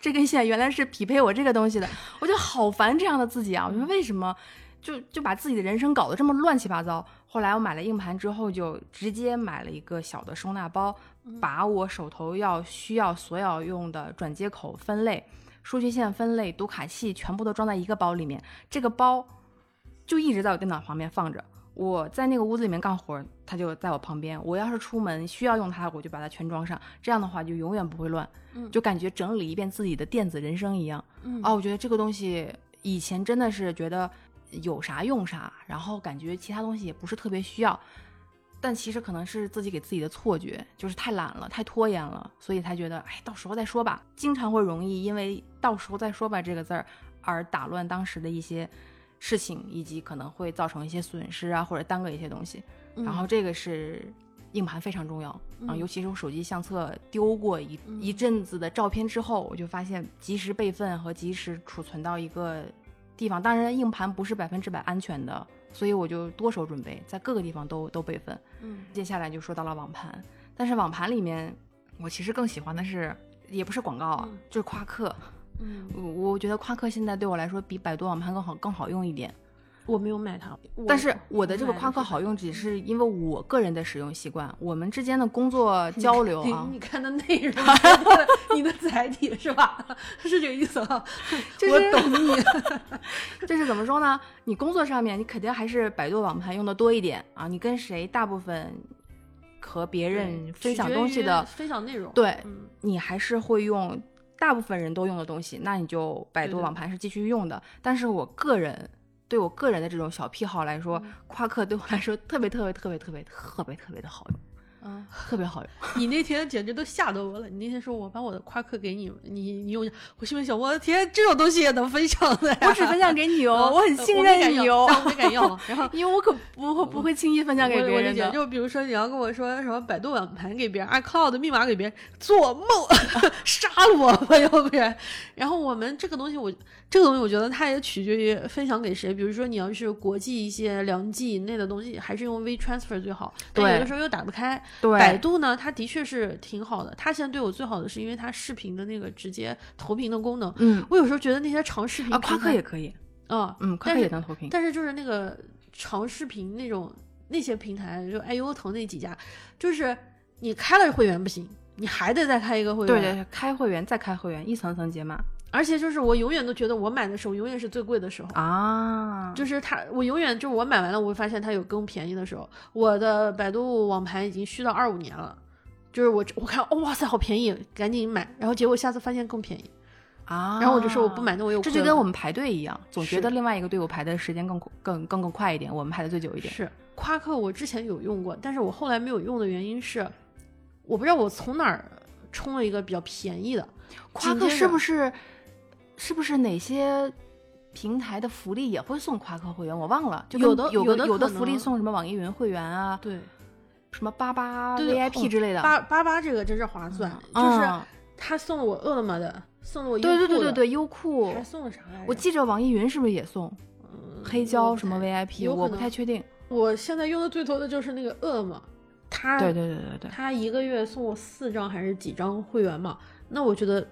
这根线原来是匹配我这个东西的。我就好烦这样的自己啊，我说为什么就就把自己的人生搞得这么乱七八糟。后来我买了硬盘之后，就直接买了一个小的收纳包，把我手头要需要所要用的转接口分类、数据线分类、读卡器全部都装在一个包里面。这个包就一直在我电脑旁边放着，我在那个屋子里面干活，它就在我旁边，我要是出门需要用它，我就把它全装上，这样的话就永远不会乱。嗯，就感觉整理一遍自己的电子人生一样。嗯，啊，我觉得这个东西以前真的是觉得有啥用啥，然后感觉其他东西也不是特别需要，但其实可能是自己给自己的错觉，就是太懒了，太拖延了，所以才觉得哎，到时候再说吧，经常会容易因为到时候再说吧这个字儿而打乱当时的一些事情，以及可能会造成一些损失啊，或者耽搁一些东西。然后这个是硬盘非常重要，嗯啊、尤其是我手机相册丢过 一,、嗯、一阵子的照片之后，我就发现及时备份和及时储存到一个地方，当然硬盘不是百分之百安全的，所以我就多手准备，在各个地方都都备份。嗯，接下来就说到了网盘，但是网盘里面我其实更喜欢的是，也不是广告啊，嗯、就是夸克。嗯，我觉得夸克现在对我来说比百度网盘更好更好用一点。我没有买它，但是我的这个夸克好用只是因为我个人的使用习惯，我们之间的工作交流啊，你 看, 你, 你看的内容你的载体是吧，是这个意思啊，就是我懂你这是怎么说呢，你工作上面你肯定还是百度网盘用的多一点啊，你跟谁大部分和别人分享东西的分享内容，对、嗯、你还是会用大部分人都用的东西，那你就百度网盘是继续用的。对对，但是我个人对我个人的这种小癖好来说，嗯、夸克对我来说特别特别特别特别特别特别的好用，嗯，特别好用。你那天简直都吓到我了，你那天说我把我的夸克给你，你你用，我心里想，我的天，这种东西也能分享的、啊，我只分享给你哦，我很信任你哦，我没敢要，然后因为我可不我不会轻易分享给别人的。就比如说你要跟我说什么百度网盘给别人 ，iCloud 密码给别人，做梦杀了我吧，要不然。然后我们这个东西我，我这个东西我觉得它也取决于分享给谁，比如说你要是国际一些两 G 以内的东西，还是用 WeTransfer 最好，但有的时候又打不开。对，百度呢它的确是挺好的，它现在对我最好的是因为它视频的那个直接投屏的功能。嗯，我有时候觉得那些长视频啊，夸克也可以啊，嗯，夸克也能投屏，但是就是那个长视频那种那些平台，就爱优腾那几家，就是你开了会员不行，你还得再开一个会员。对对，开会员再开会员，一层层解码。而且就是我永远都觉得我买的时候永远是最贵的时候啊，就是它，我永远就是我买完了，我会发现它有更便宜的时候。我的百度网盘已经虚到二五年了，就是我我看哦哇塞好便宜，赶紧买，然后结果下次发现更便宜啊，然后我就说我不买，那我又亏了。这就跟我们排队一样，总觉得另外一个队伍排的时间更更更更快一点，我们排的最久一点。是，夸克我之前有用过，但是我后来没有用的原因是我不知道我从哪儿充了一个比较便宜的。夸克是不是是不是哪些平台的福利也会送夸克会员？我忘了，就有的有 的, 有 的, 有的福利送什么网易云会员啊，对，什么八八 V I P 之类的。八八八这个真是划算，嗯、就是他送了我饿了么的，送了我优酷的，对对对对对，优酷还送了啥来着？我记着网易云是不是也送、嗯、黑胶什么 V I P？ 我, 我不太确定。我现在用的最多的就是那个饿了么，他对对对对对，他一个月送我四张还是几张会员嘛？那我觉得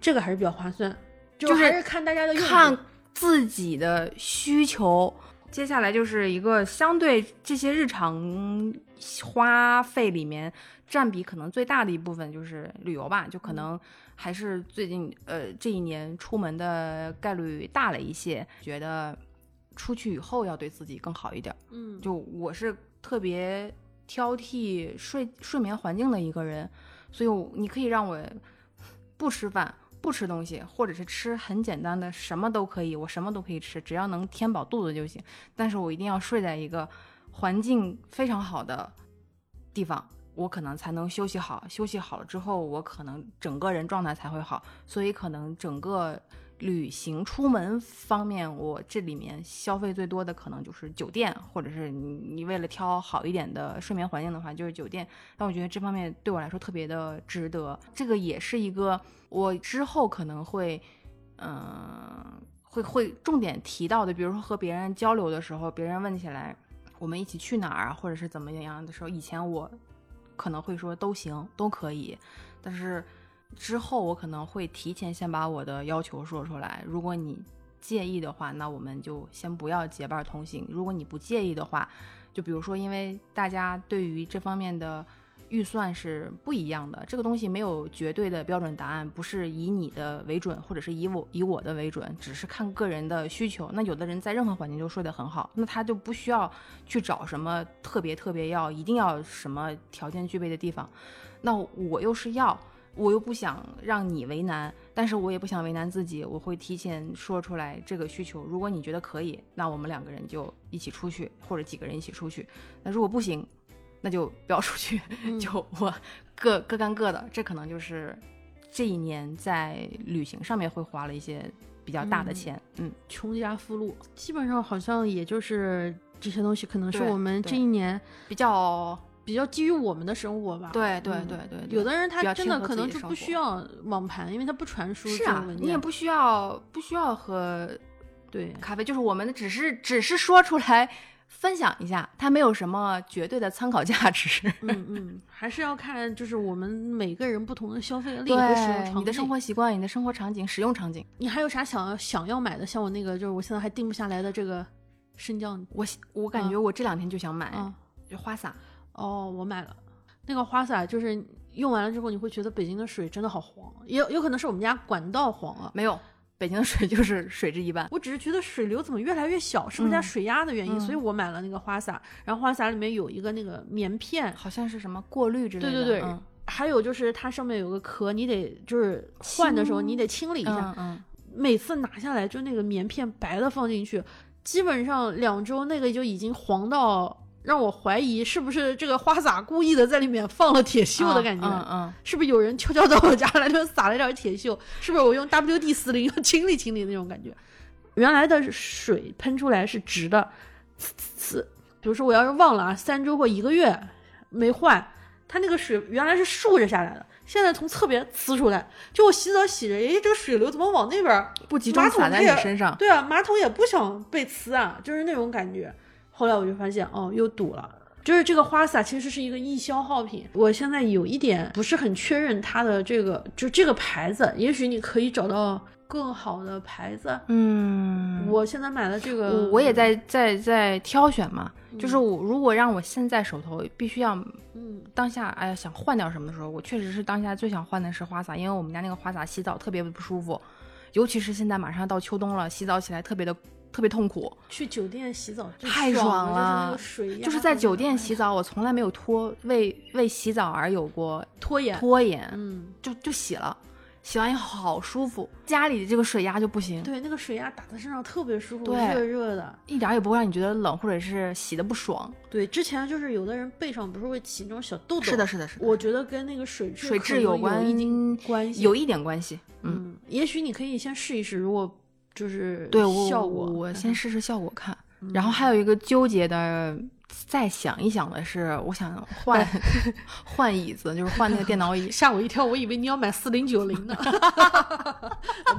这个还是比较划算，就还是看大家的用看自己的需求。接下来就是一个相对这些日常花费里面占比可能最大的一部分，就是旅游吧，就可能还是最近呃这一年出门的概率大了一些，觉得出去以后要对自己更好一点。嗯，就我是特别挑剔睡睡眠环境的一个人，所以你可以让我不吃饭。不吃东西，或者是吃很简单的什么都可以，我什么都可以吃，只要能填饱肚子就行，但是我一定要睡在一个环境非常好的地方，我可能才能休息好，休息好了之后我可能整个人状态才会好，所以可能整个旅行出门方面，我这里面消费最多的可能就是酒店，或者是你为了挑好一点的睡眠环境的话就是酒店，但我觉得这方面对我来说特别的值得。这个也是一个我之后可能会嗯、呃，会会重点提到的，比如说和别人交流的时候，别人问起来我们一起去哪儿啊，或者是怎么样的时候，以前我可能会说都行都可以，但是之后我可能会提前先把我的要求说出来，如果你介意的话那我们就先不要结伴同行，如果你不介意的话，就比如说因为大家对于这方面的预算是不一样的，这个东西没有绝对的标准答案，不是以你的为准，或者是以我以我的为准，只是看个人的需求。那有的人在任何环境就睡得很好，那他就不需要去找什么特别特别要一定要什么条件具备的地方，那我又是要我又不想让你为难，但是我也不想为难自己，我会提前说出来这个需求，如果你觉得可以，那我们两个人就一起出去，或者几个人一起出去，那如果不行那就不要出去、嗯、就我各各干各的。这可能就是这一年在旅行上面会花了一些比较大的钱。 嗯, 嗯，穷家富路基本上好像也就是这些东西，可能是我们这一年比较比较基于我们的生活吧。对对对 对, 对、嗯，有的人他真的可能就不需要网盘，因为他不传输这种文件。是啊，你也不需要不需要喝对咖啡，就是我们只是只是说出来分享一下，它没有什么绝对的参考价值。嗯嗯，还是要看就是我们每个人不同的消费力和使用场景，你的生活习惯、你的生活场景、使用场景。你还有啥想要想要买的？像我那个就是我现在还定不下来的这个升降，我我感觉我这两天就想买、啊、就花洒。哦，我买了那个花洒，就是用完了之后你会觉得北京的水真的好黄，也有可能是我们家管道黄了。没有，北京的水就是水质一般，我只是觉得水流怎么越来越小，是不是加水压的原因、嗯、所以我买了那个花洒，然后花洒里面有一个那个棉片，好像是什么过滤之类的。对对对、嗯、还有就是它上面有个壳，你得就是换的时候你得清理一下、嗯嗯、每次拿下来就那个棉片白的放进去，基本上两周那个就已经黄到让我怀疑是不是这个花洒故意的在里面放了铁锈的感觉、嗯嗯嗯、是不是有人悄悄到我家来就撒了一点铁锈，是不是我用 W D 四十 要清理清理那种感觉。原来的水喷出来是直的，呲呲呲，比如说我要是忘了啊，三周或一个月没换，它那个水原来是竖着下来的，现在从侧边呲出来，就我洗澡洗着，诶，这个水流怎么往那边不集中洒在你身上。对啊，马桶也不想被呲啊，就是那种感觉。后来我就发现哦，又堵了。就是这个花洒其实是一个易消耗品，我现在有一点不是很确认它的这个就这个牌子，也许你可以找到更好的牌子。嗯，我现在买了这个，我也在在在挑选嘛、嗯、就是我如果让我现在手头必须要嗯当下哎呀想换掉什么的时候，我确实是当下最想换的是花洒，因为我们家那个花洒洗澡特别不舒服，尤其是现在马上到秋冬了，洗澡起来特别的特别痛苦。去酒店洗澡太爽了，就是在酒店洗澡我从来没有拖为为洗澡而有过拖延拖延，嗯，就就洗了，洗完以后好舒服，家里这个水压就不行。对，那个水压打在身上特别舒服，热热的，一点也不会让你觉得冷或者是洗的不爽。对，之前就是有的人背上不是会起那种小痘痘，是的是的是的，我觉得跟那个水质水质有关系，有一点关系。 嗯, 嗯，也许你可以先试一试，如果就是对效果 我, 我先试试效果看、嗯、然后还有一个纠结的再想一想的是，我想换换椅子，就是换那个电脑椅。吓我一跳，我以为你要买四零九零呢。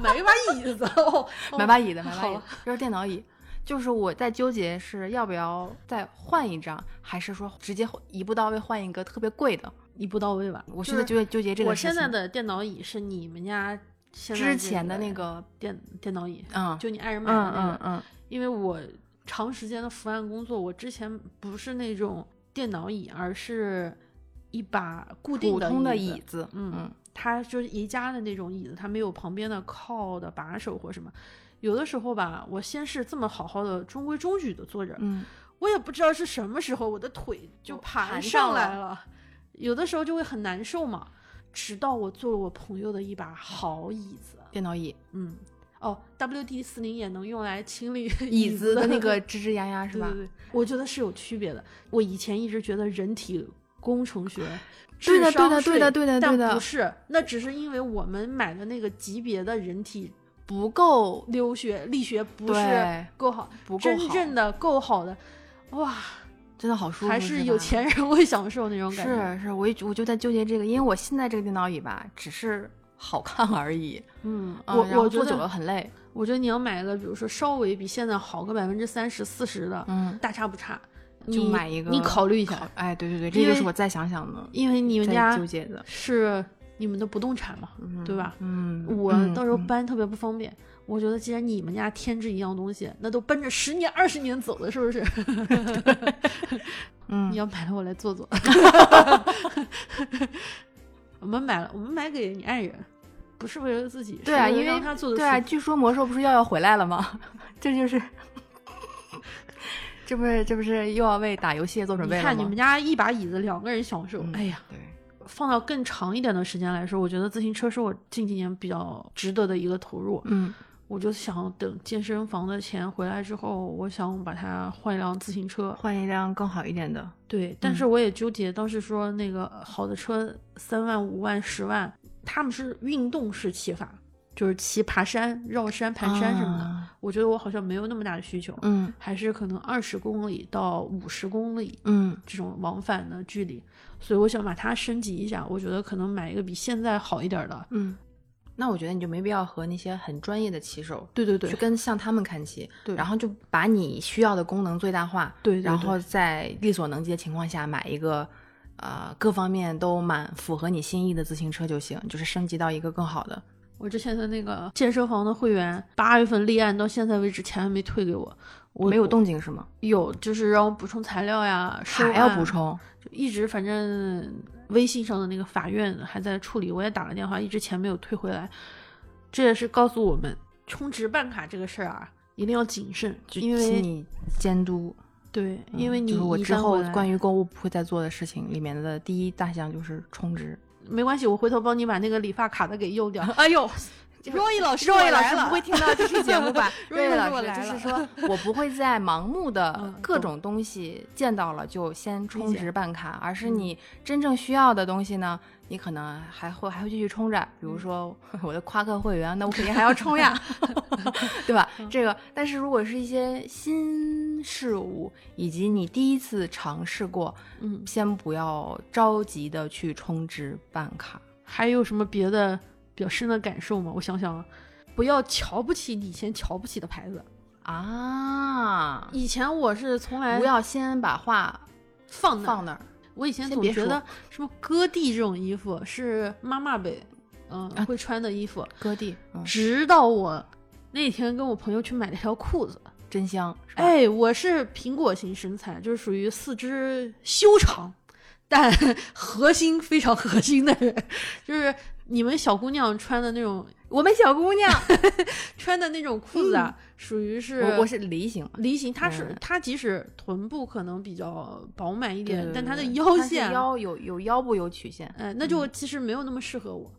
买一把椅子、哦、买把椅子买把椅子就是电脑椅。就是我在纠结是要不要再换一张，还是说直接一步到位换一个特别贵的。一步到位吧，我现在就在纠结这个事情。我现在的电脑椅是你们家之前的那个电电脑椅，嗯，就你爱人买的那个。嗯嗯嗯，因为我长时间的伏案工作，我之前不是那种电脑椅，而是一把固定的椅子，普通的椅子。嗯嗯，它就是宜家的那种椅子，它没有旁边的靠的把手或什么。有的时候吧，我先是这么好好的中规中矩的坐着，嗯，我也不知道是什么时候我的腿就盘上来了，有的时候就会很难受嘛。直到我坐了我朋友的一把好椅子，电脑椅，嗯。哦 W D 四十 也能用来清理椅子的那个吱吱呀呀是吧？对对对，我觉得是有区别的。我以前一直觉得人体工程学对的对的对的对的对的，但不是，那只是因为我们买的那个级别的人体不够留学力学不是够好，不够好，真正的够好的，哇，真的好舒服，还是有钱人会享受那种感觉。是是，我我就在纠结这个，因为我现在这个电脑椅吧，只是。好看而已，嗯，我我坐久了很累。我觉得你要买个，比如说稍微比现在好个百分之三十、四十的，嗯，大差不差，就买一个，你考虑一下。哎，对对对，这就是我再想想的，因为你们家纠结的是你们的不动产嘛，嗯、对吧？嗯，我到时候搬特别不方便。嗯嗯，我觉得既然你们家添置一样东西，那都奔着十年、二十年走了，是不是？嗯，你要买了我来坐坐。我们买了，我们买给你爱人。不是为了自己，对啊，因为他做的对啊，据说魔兽不是又要回来了吗？这就是，这不是这不是又要为打游戏做准备了吗？你看你们家一把椅子，两个人享受，嗯、哎呀，对，放到更长一点的时间来说，我觉得自行车是我近几年比较值得的一个投入。嗯，我就想等健身房的钱回来之后，我想把它换一辆自行车，换一辆更好一点的。对，但是我也纠结，当时说那个好的车三万、五万、十万。他们是运动式骑法，就是骑爬山绕山盘山什么的、啊、我觉得我好像没有那么大的需求，嗯，还是可能二十公里到五十公里嗯这种往返的距离，所以我想把它升级一下，我觉得可能买一个比现在好一点的。嗯，那我觉得你就没必要和那些很专业的骑手，对对对，去跟向他们看齐，对，然后就把你需要的功能最大化， 对, 对, 对，然后在力所能及的情况下买一个呃，各方面都蛮符合你心意的自行车就行，就是升级到一个更好的。我之前的那个健身房的会员，八月份立案到现在为止，钱还没退给我，我没有动静是吗？有，就是让我补充材料呀，还要补充，就一直反正微信上的那个法院还在处理，我也打了电话，一直钱没有退回来。这也是告诉我们，充值办卡这个事儿啊，一定要谨慎，因为你监督。对，因为你、嗯就是、我之后关于购物不会再做的事情里面的第一大项就是充值。没关系，我回头帮你把那个理发卡的给用掉。哎呦，Roy老师，Roy老师不会听到这期节目吧？Roy老师就是说我不会再盲目的各种东西见到了就先充值办卡，而是你真正需要的东西呢，你可能还会还会继续充着。比如说我的夸克会员，那我肯定还要充呀，对吧？这个，但是如果是一些新事物以及你第一次尝试过，嗯，先不要着急的去充值办卡。还有什么别的？比较深的感受嘛，我想想，不要瞧不起你以前瞧不起的牌子啊！以前我是从来不要先把话放那放那儿。我以前总觉得什么哥弟这种衣服是妈妈辈嗯、呃啊、会穿的衣服，哥弟、嗯。直到我那天跟我朋友去买了条裤子，真香！哎，我是苹果型身材，就是属于四肢修长，但核心非常核心的人，就是。你们小姑娘穿的那种，我们小姑娘穿的那种裤子啊，嗯、属于是 我, 我是梨形，梨形，它是、嗯、它即使臀部可能比较饱满一点，对对对，但它的腰线，它是腰有有腰部有曲线，哎，那就其实没有那么适合我。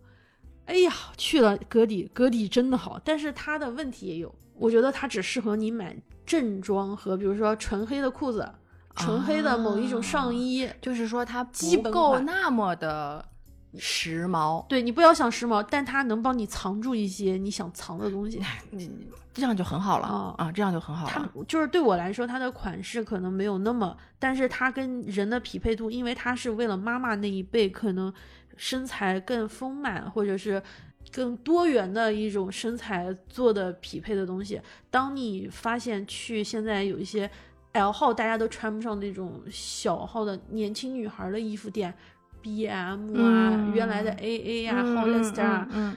嗯、哎呀，去了格底，格底真的好，但是它的问题也有，我觉得它只适合你买正装和比如说纯黑的裤子，纯黑的某一种上衣，啊，就是说它不够那么的时髦，对，你不要想时髦，但它能帮你藏住一些你想藏的东西，这样就很好了，哦，啊，这样就很好了。它就是对我来说，它的款式可能没有那么，但是它跟人的匹配度，因为它是为了妈妈那一辈，可能身材更丰满或者是更多元的一种身材做的匹配的东西。当你发现去现在有一些 L 号大家都穿不上那种小号的年轻女孩的衣服店，B M 啊，嗯，原来的 A A 啊，嗯，Hollister 啊，嗯嗯，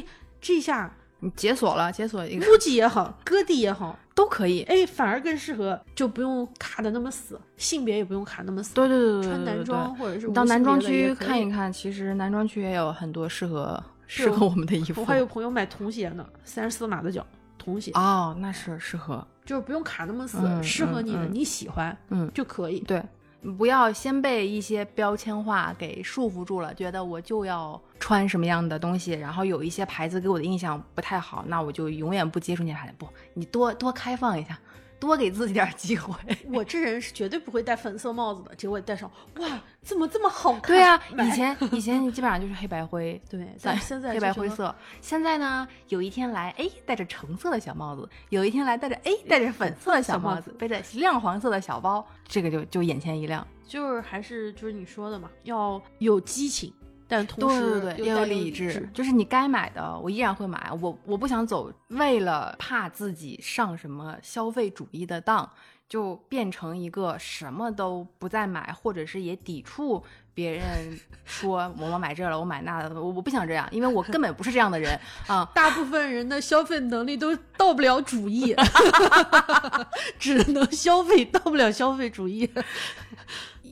哎，这下你解锁了，解锁一个 Gucci 也好，哥地也好，都可以，哎，反而更适合，就不用卡的那么死，性别也不用卡那么死，对对 对, 对, 对, 对, 对穿男装或者是到男装区看一看，其实男装区也有很多适合适合我们的衣服。我还有朋友买童鞋呢，三十四码的脚童鞋，哦，那是适合，就是不用卡那么死，嗯，适合你的，嗯，你喜欢，嗯，就可以，对。不要先被一些标签化给束缚住了，觉得我就要穿什么样的东西，然后有一些牌子给我的印象不太好，那我就永远不接触那些牌子。不，你多多开放一下，多给自己点机会。我这人是绝对不会戴粉色帽子的，结果戴上，哇，怎么这么好看？对啊，以前以前你基本上就是黑白灰，对，但现在黑白灰色。现在呢，有一天来，哎，戴着橙色的小帽子；有一天来，戴着哎，戴着粉色的小帽子，背着亮黄色的小包，这个就就眼前一亮。就是还是就是你说的嘛，要有激情。但同时对对对要有理智，就是你该买的我依然会买，我我不想走为了怕自己上什么消费主义的当，就变成一个什么都不再买，或者是也抵触别人说我买这了我买那了，我不想这样，因为我根本不是这样的人啊。大部分人的消费能力都到不了主义只能消费到不了消费主义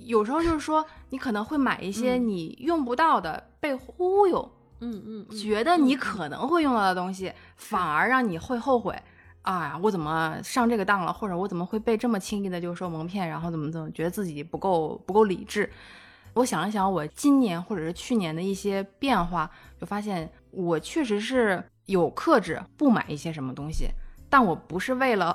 有时候就是说你可能会买一些你用不到的，嗯，被忽悠，嗯嗯，觉得你可能会用到的东西，嗯，反而让你会后悔啊，我怎么上这个当了，或者我怎么会被这么轻易的就受蒙骗，然后怎么怎么觉得自己不够不够理智。我想了想我今年或者是去年的一些变化，就发现我确实是有克制不买一些什么东西，但我不是为了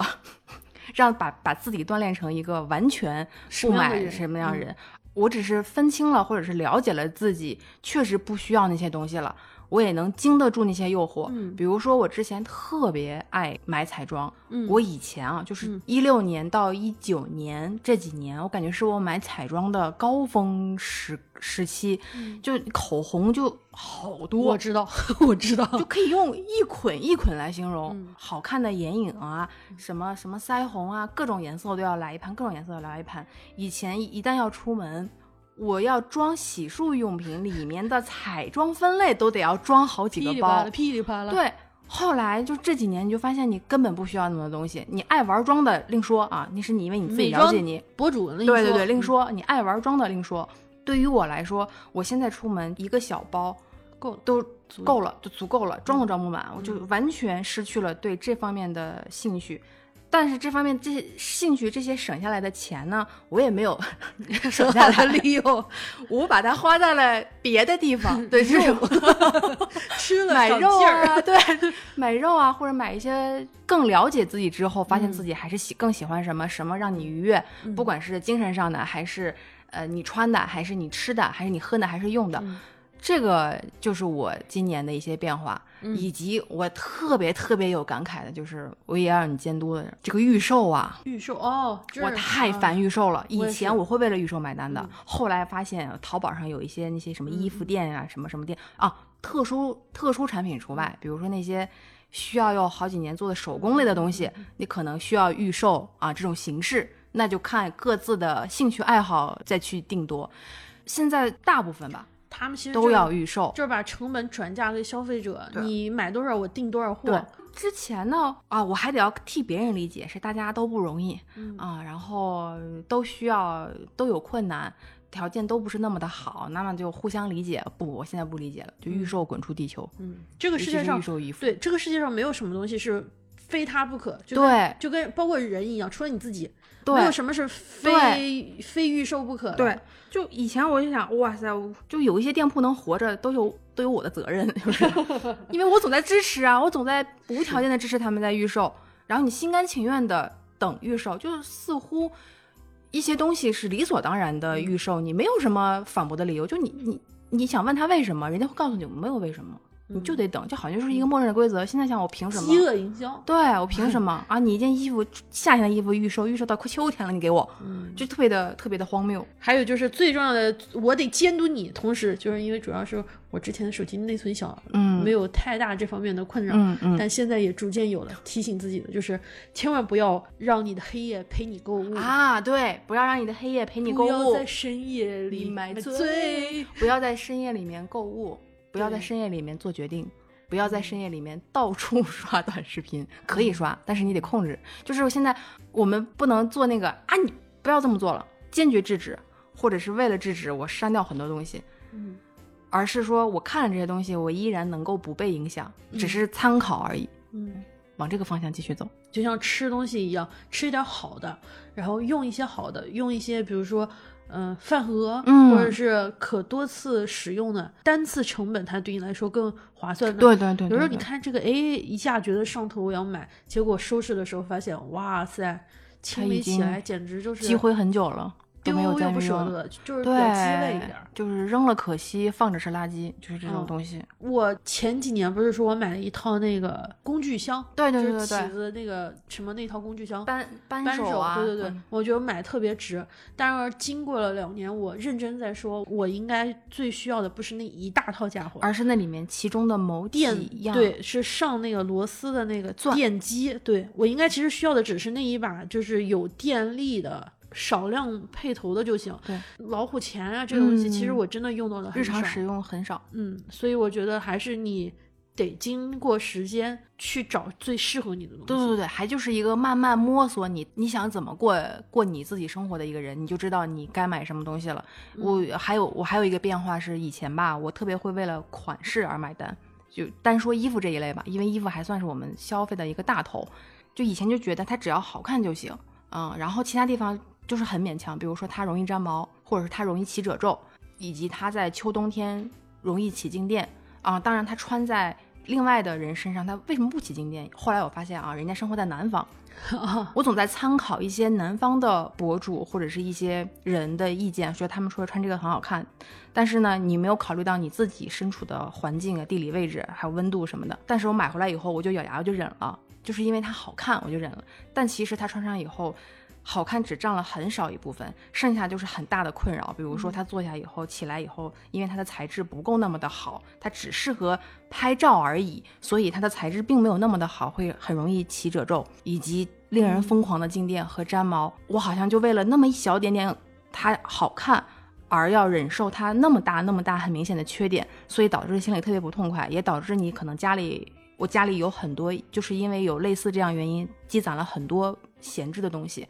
让把把自己锻炼成一个完全不买什么样的人，嗯，我只是分清了或者是了解了自己确实不需要那些东西了，我也能经得住那些诱惑，嗯，比如说我之前特别爱买彩妆，嗯，我以前啊就是一六年到一九年，嗯，这几年我感觉是我买彩妆的高峰时时期，嗯，就口红就好多，我知道我知道就可以用一捆一捆来形容，嗯，好看的眼影啊，什么什么腮红啊，各种颜色都要来一盘，各种颜色都要来一盘。以前一旦要出门，我要装洗漱用品里面的彩妆分类都得要装好几个包，噼里啪啦。对，后来就这几年你就发现你根本不需要那么多东西，你爱玩妆的另说啊，那是你因为你自己了解你博主另说，对对对，另说，你爱玩妆的另说。对于我来说，我现在出门一个小包够都够了，就足够了，装都装不满，嗯，我就完全失去了对这方面的兴趣。但是这方面这些兴趣这些省下来的钱呢，我也没有省下来利用，我把它花在了别的地方，对，是吃了买肉啊，对，买肉啊，或者买一些更了解自己之后，发现自己还是喜更喜欢什么，什么让你愉悦，嗯，不管是精神上的，还是呃你穿的，还是你吃的，还是你喝的，还是用的。嗯，这个就是我今年的一些变化，嗯，以及我特别特别有感慨的就是我也要让你监督的这个预售啊，预售哦，我太烦预售了，啊，以前我会为了预售买单的，嗯，后来发现淘宝上有一些那些什么衣服店啊，嗯，什么什么店啊，特殊特殊产品除外，比如说那些需要有好几年做的手工类的东西，嗯，你可能需要预售啊，这种形式那就看各自的兴趣爱好再去定夺。现在大部分吧他们其实都要预售，就是把成本转嫁给消费者，你买多少我订多少货。对，之前呢啊，我还得要替别人理解，是大家都不容易，嗯，啊，然后都需要都有困难，条件都不是那么的好，那么就互相理解。不，我现在不理解了，就预售滚出地球。嗯，这个世界上，对，这个世界上没有什么东西是非他不可，就对，就跟包括人一样，除了你自己，对，没有什么是非非预售不可的。对，就以前我就想，哇塞，就有一些店铺能活着，都有都有我的责任，就是因为我总在支持啊，我总在无条件的支持他们在预售，然后你心甘情愿的等预售，就是似乎一些东西是理所当然的预售，你没有什么反驳的理由，就你你你想问他为什么，人家会告诉你没有为什么。你就得等，就好像就是一个默认的规则。现在想我凭什么？饥饿营销。对，我凭什么啊？你一件衣服，夏天的衣服预售，预售到快秋天了，你给我，嗯，就特别的特别的荒谬。还有就是最重要的，我得监督你。同时，就是因为主要是我之前的手机内存小，嗯，没有太大这方面的困扰，嗯嗯，但现在也逐渐有了。提醒自己的就是，千万不要让你的黑夜陪你购物啊！对，不要让你的黑夜陪你购物，不要在深夜里买醉，不要在深夜里面购物。不要在深夜里面做决定，不要在深夜里面到处刷短视频，可以刷，但是你得控制。就是现在我们不能做那个啊，你不要这么做了，坚决制止，或者是为了制止我删掉很多东西，嗯，而是说我看了这些东西，我依然能够不被影响，只是参考而已，嗯，往这个方向继续走。就像吃东西一样，吃一点好的，然后用一些好的，用一些比如说嗯、呃，饭盒，嗯，或者是可多次使用的，单次成本它对你来说更划算的。对对 对, 对, 对, 对。比如说你看这个，哎，一下觉得上头，我要买，结果收拾的时候发现，哇塞，清理起来简直就是积灰很久了，丢又不舍得，就是比较鸡肋一点，就是扔了可惜，放着是垃圾，就是这种东西、嗯。我前几年不是说我买了一套那个工具箱，对对对对对，就是、起子那个什么那套工具箱，扳扳 手,、啊、手啊，对对对，嗯、我觉得买特别值。但是经过了两年，我认真在说，我应该最需要的不是那一大套家伙，而是那里面其中的某几样，对，是上那个螺丝的那个电机，对我应该其实需要的只是那一把，就是有电力的。少量配头的就行，对，老虎钳啊这东西、嗯、其实我真的用到的很少，日常使用很少，嗯，所以我觉得还是你得经过时间去找最适合你的东西。对对对，还就是一个慢慢摸索你你想怎么过过你自己生活的一个人，你就知道你该买什么东西了、嗯、我还有我还有一个变化是，以前吧我特别会为了款式而买单，就单说衣服这一类吧，因为衣服还算是我们消费的一个大头，就以前就觉得它只要好看就行，嗯，然后其他地方就是很勉强，比如说它容易粘毛，或者是它容易起褶皱，以及它在秋冬天容易起静电啊。当然它穿在另外的人身上，它为什么不起静电？后来我发现啊，人家生活在南方，我总在参考一些南方的博主或者是一些人的意见，说他们说穿这个很好看，但是呢你没有考虑到你自己身处的环境啊、地理位置还有温度什么的。但是我买回来以后我就咬牙我就忍了，就是因为它好看我就忍了，但其实它穿上以后好看只占了很少一部分，剩下就是很大的困扰。比如说它坐下以后、嗯、起来以后，因为它的材质不够那么的好，它只适合拍照而已，所以它的材质并没有那么的好，会很容易起褶皱，以及令人疯狂的静电和粘毛、嗯、我好像就为了那么一小点点它好看而要忍受它那么大那么大很明显的缺点，所以导致心里特别不痛快，也导致你可能家里我家里有很多，就是因为有类似这样原因积攒了很多闲置的东西。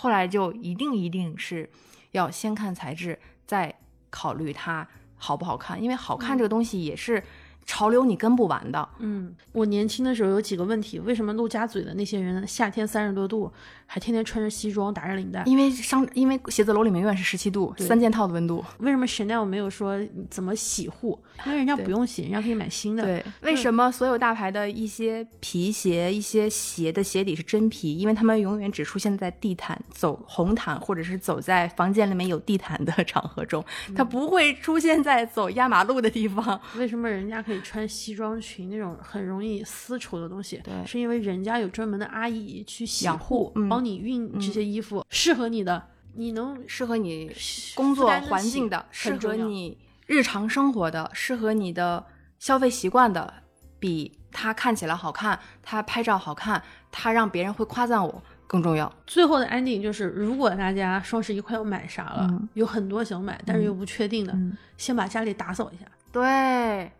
后来就一定一定是要先看材质，再考虑它好不好看，因为好看这个东西也是潮流，你跟不完的。嗯，我年轻的时候有几个问题，为什么陆家嘴的那些人夏天三十多度还天天穿着西装打着领带？因为商，因为写字楼里面永远是十七度，三件套的温度。为什么 Chanel 没有说怎么洗护？因为人家不用洗，人家可以买新的。对，为什么所有大牌的一些皮鞋、一些鞋的鞋底是真皮？因为他们永远只出现在地毯、走红毯或者是走在房间里面有地毯的场合中，它、嗯、不会出现在走压马路的地方。为什么人家可以穿西装裙那种很容易丝绸的东西？对，是因为人家有专门的阿姨去洗护，嗯、帮你熨这些衣服、嗯、适合你的，你能适合你工作环境的，适合你日常生活的，适合你的消费习惯的，比它看起来好看，它拍照好看，它让别人会夸赞我更重要。最后的 ending 就是，如果大家双十一快要买啥了、嗯、有很多想买但是又不确定的、嗯、先把家里打扫一下。对，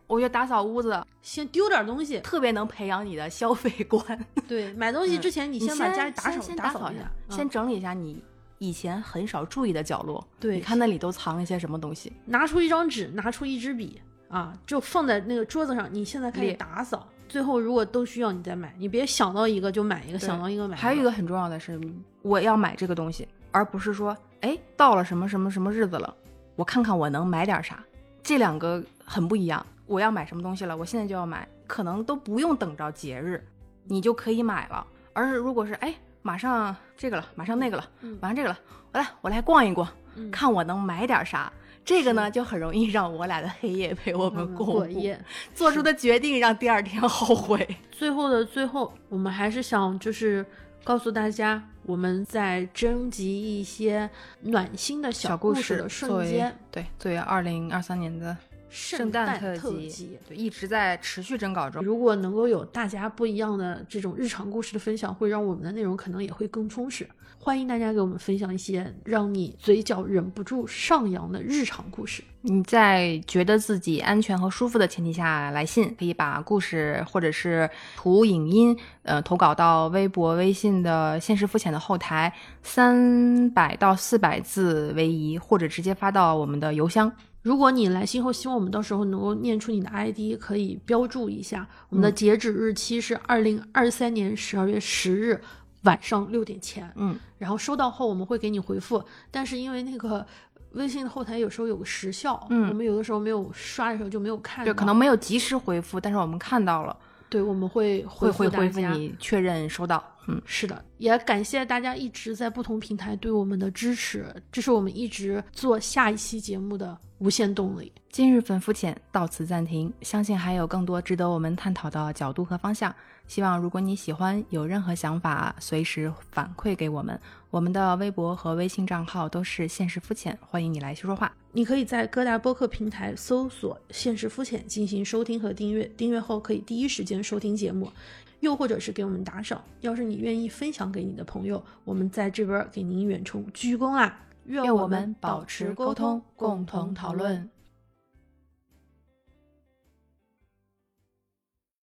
我觉得打扫屋子，先丢点东西，特别能培养你的消费观。对，买东西之前你先把家里打扫、嗯、打扫一下、嗯、先整理一下你以前很少注意的角落。对，你看那里都藏了一些什么东西，拿出一张纸，拿出一支笔啊，就放在那个桌子上，你现在可以打扫。最后如果都需要你再买，你别想到一个就买一个，想到一个买一个。还有一个很重要的是，我要买这个东西，而不是说哎，到了什么什么什么日子了，我看看我能买点啥。这两个很不一样，我要买什么东西了，我现在就要买，可能都不用等着节日你就可以买了。而是如果是哎，马上这个了，马上那个了、嗯、马上这个了，我来我来逛一逛、嗯、看我能买点啥，这个呢就很容易让我俩的黑夜陪我们过夜、嗯、做出的决定让第二天后悔。最后的最后，我们还是想就是告诉大家，我们在征集一些暖心的小故事的瞬间，对，作为二零二三年的圣诞特 辑, 诞特辑对，一直在持续征稿中。如果能够有大家不一样的这种日常故事的分享，会让我们的内容可能也会更充实。欢迎大家给我们分享一些让你嘴角忍不住上扬的日常故事。你在觉得自己安全和舒服的前提下来信，可以把故事或者是图影音呃，投稿到微博微信的现实肤浅的后台，三百到四百字为宜，或者直接发到我们的邮箱。如果你来信后希望我们到时候能够念出你的 I D， 可以标注一下。我们的截止日期是二零二三年十二月十日晚上六点前，嗯，然后收到后我们会给你回复。但是因为那个微信的后台有时候有个时效，嗯，我们有的时候没有刷的时候就没有看到，对，可能没有及时回复，但是我们看到了，对，我们会回复大家，会回复你确认收到。嗯，是的，也感谢大家一直在不同平台对我们的支持，这是我们一直做下一期节目的无限动力。今日粉肤浅到此暂停，相信还有更多值得我们探讨的角度和方向。希望如果你喜欢，有任何想法随时反馈给我们。我们的微博和微信账号都是现实肤浅，欢迎你来说话。你可以在各大播客平台搜索现实肤浅进行收听和订阅，订阅后可以第一时间收听节目，又或者是给我们打赏。要是你愿意分享给你的朋友，我们在这边给您远程鞠躬啦、啊！愿我们保持沟通，共同讨论。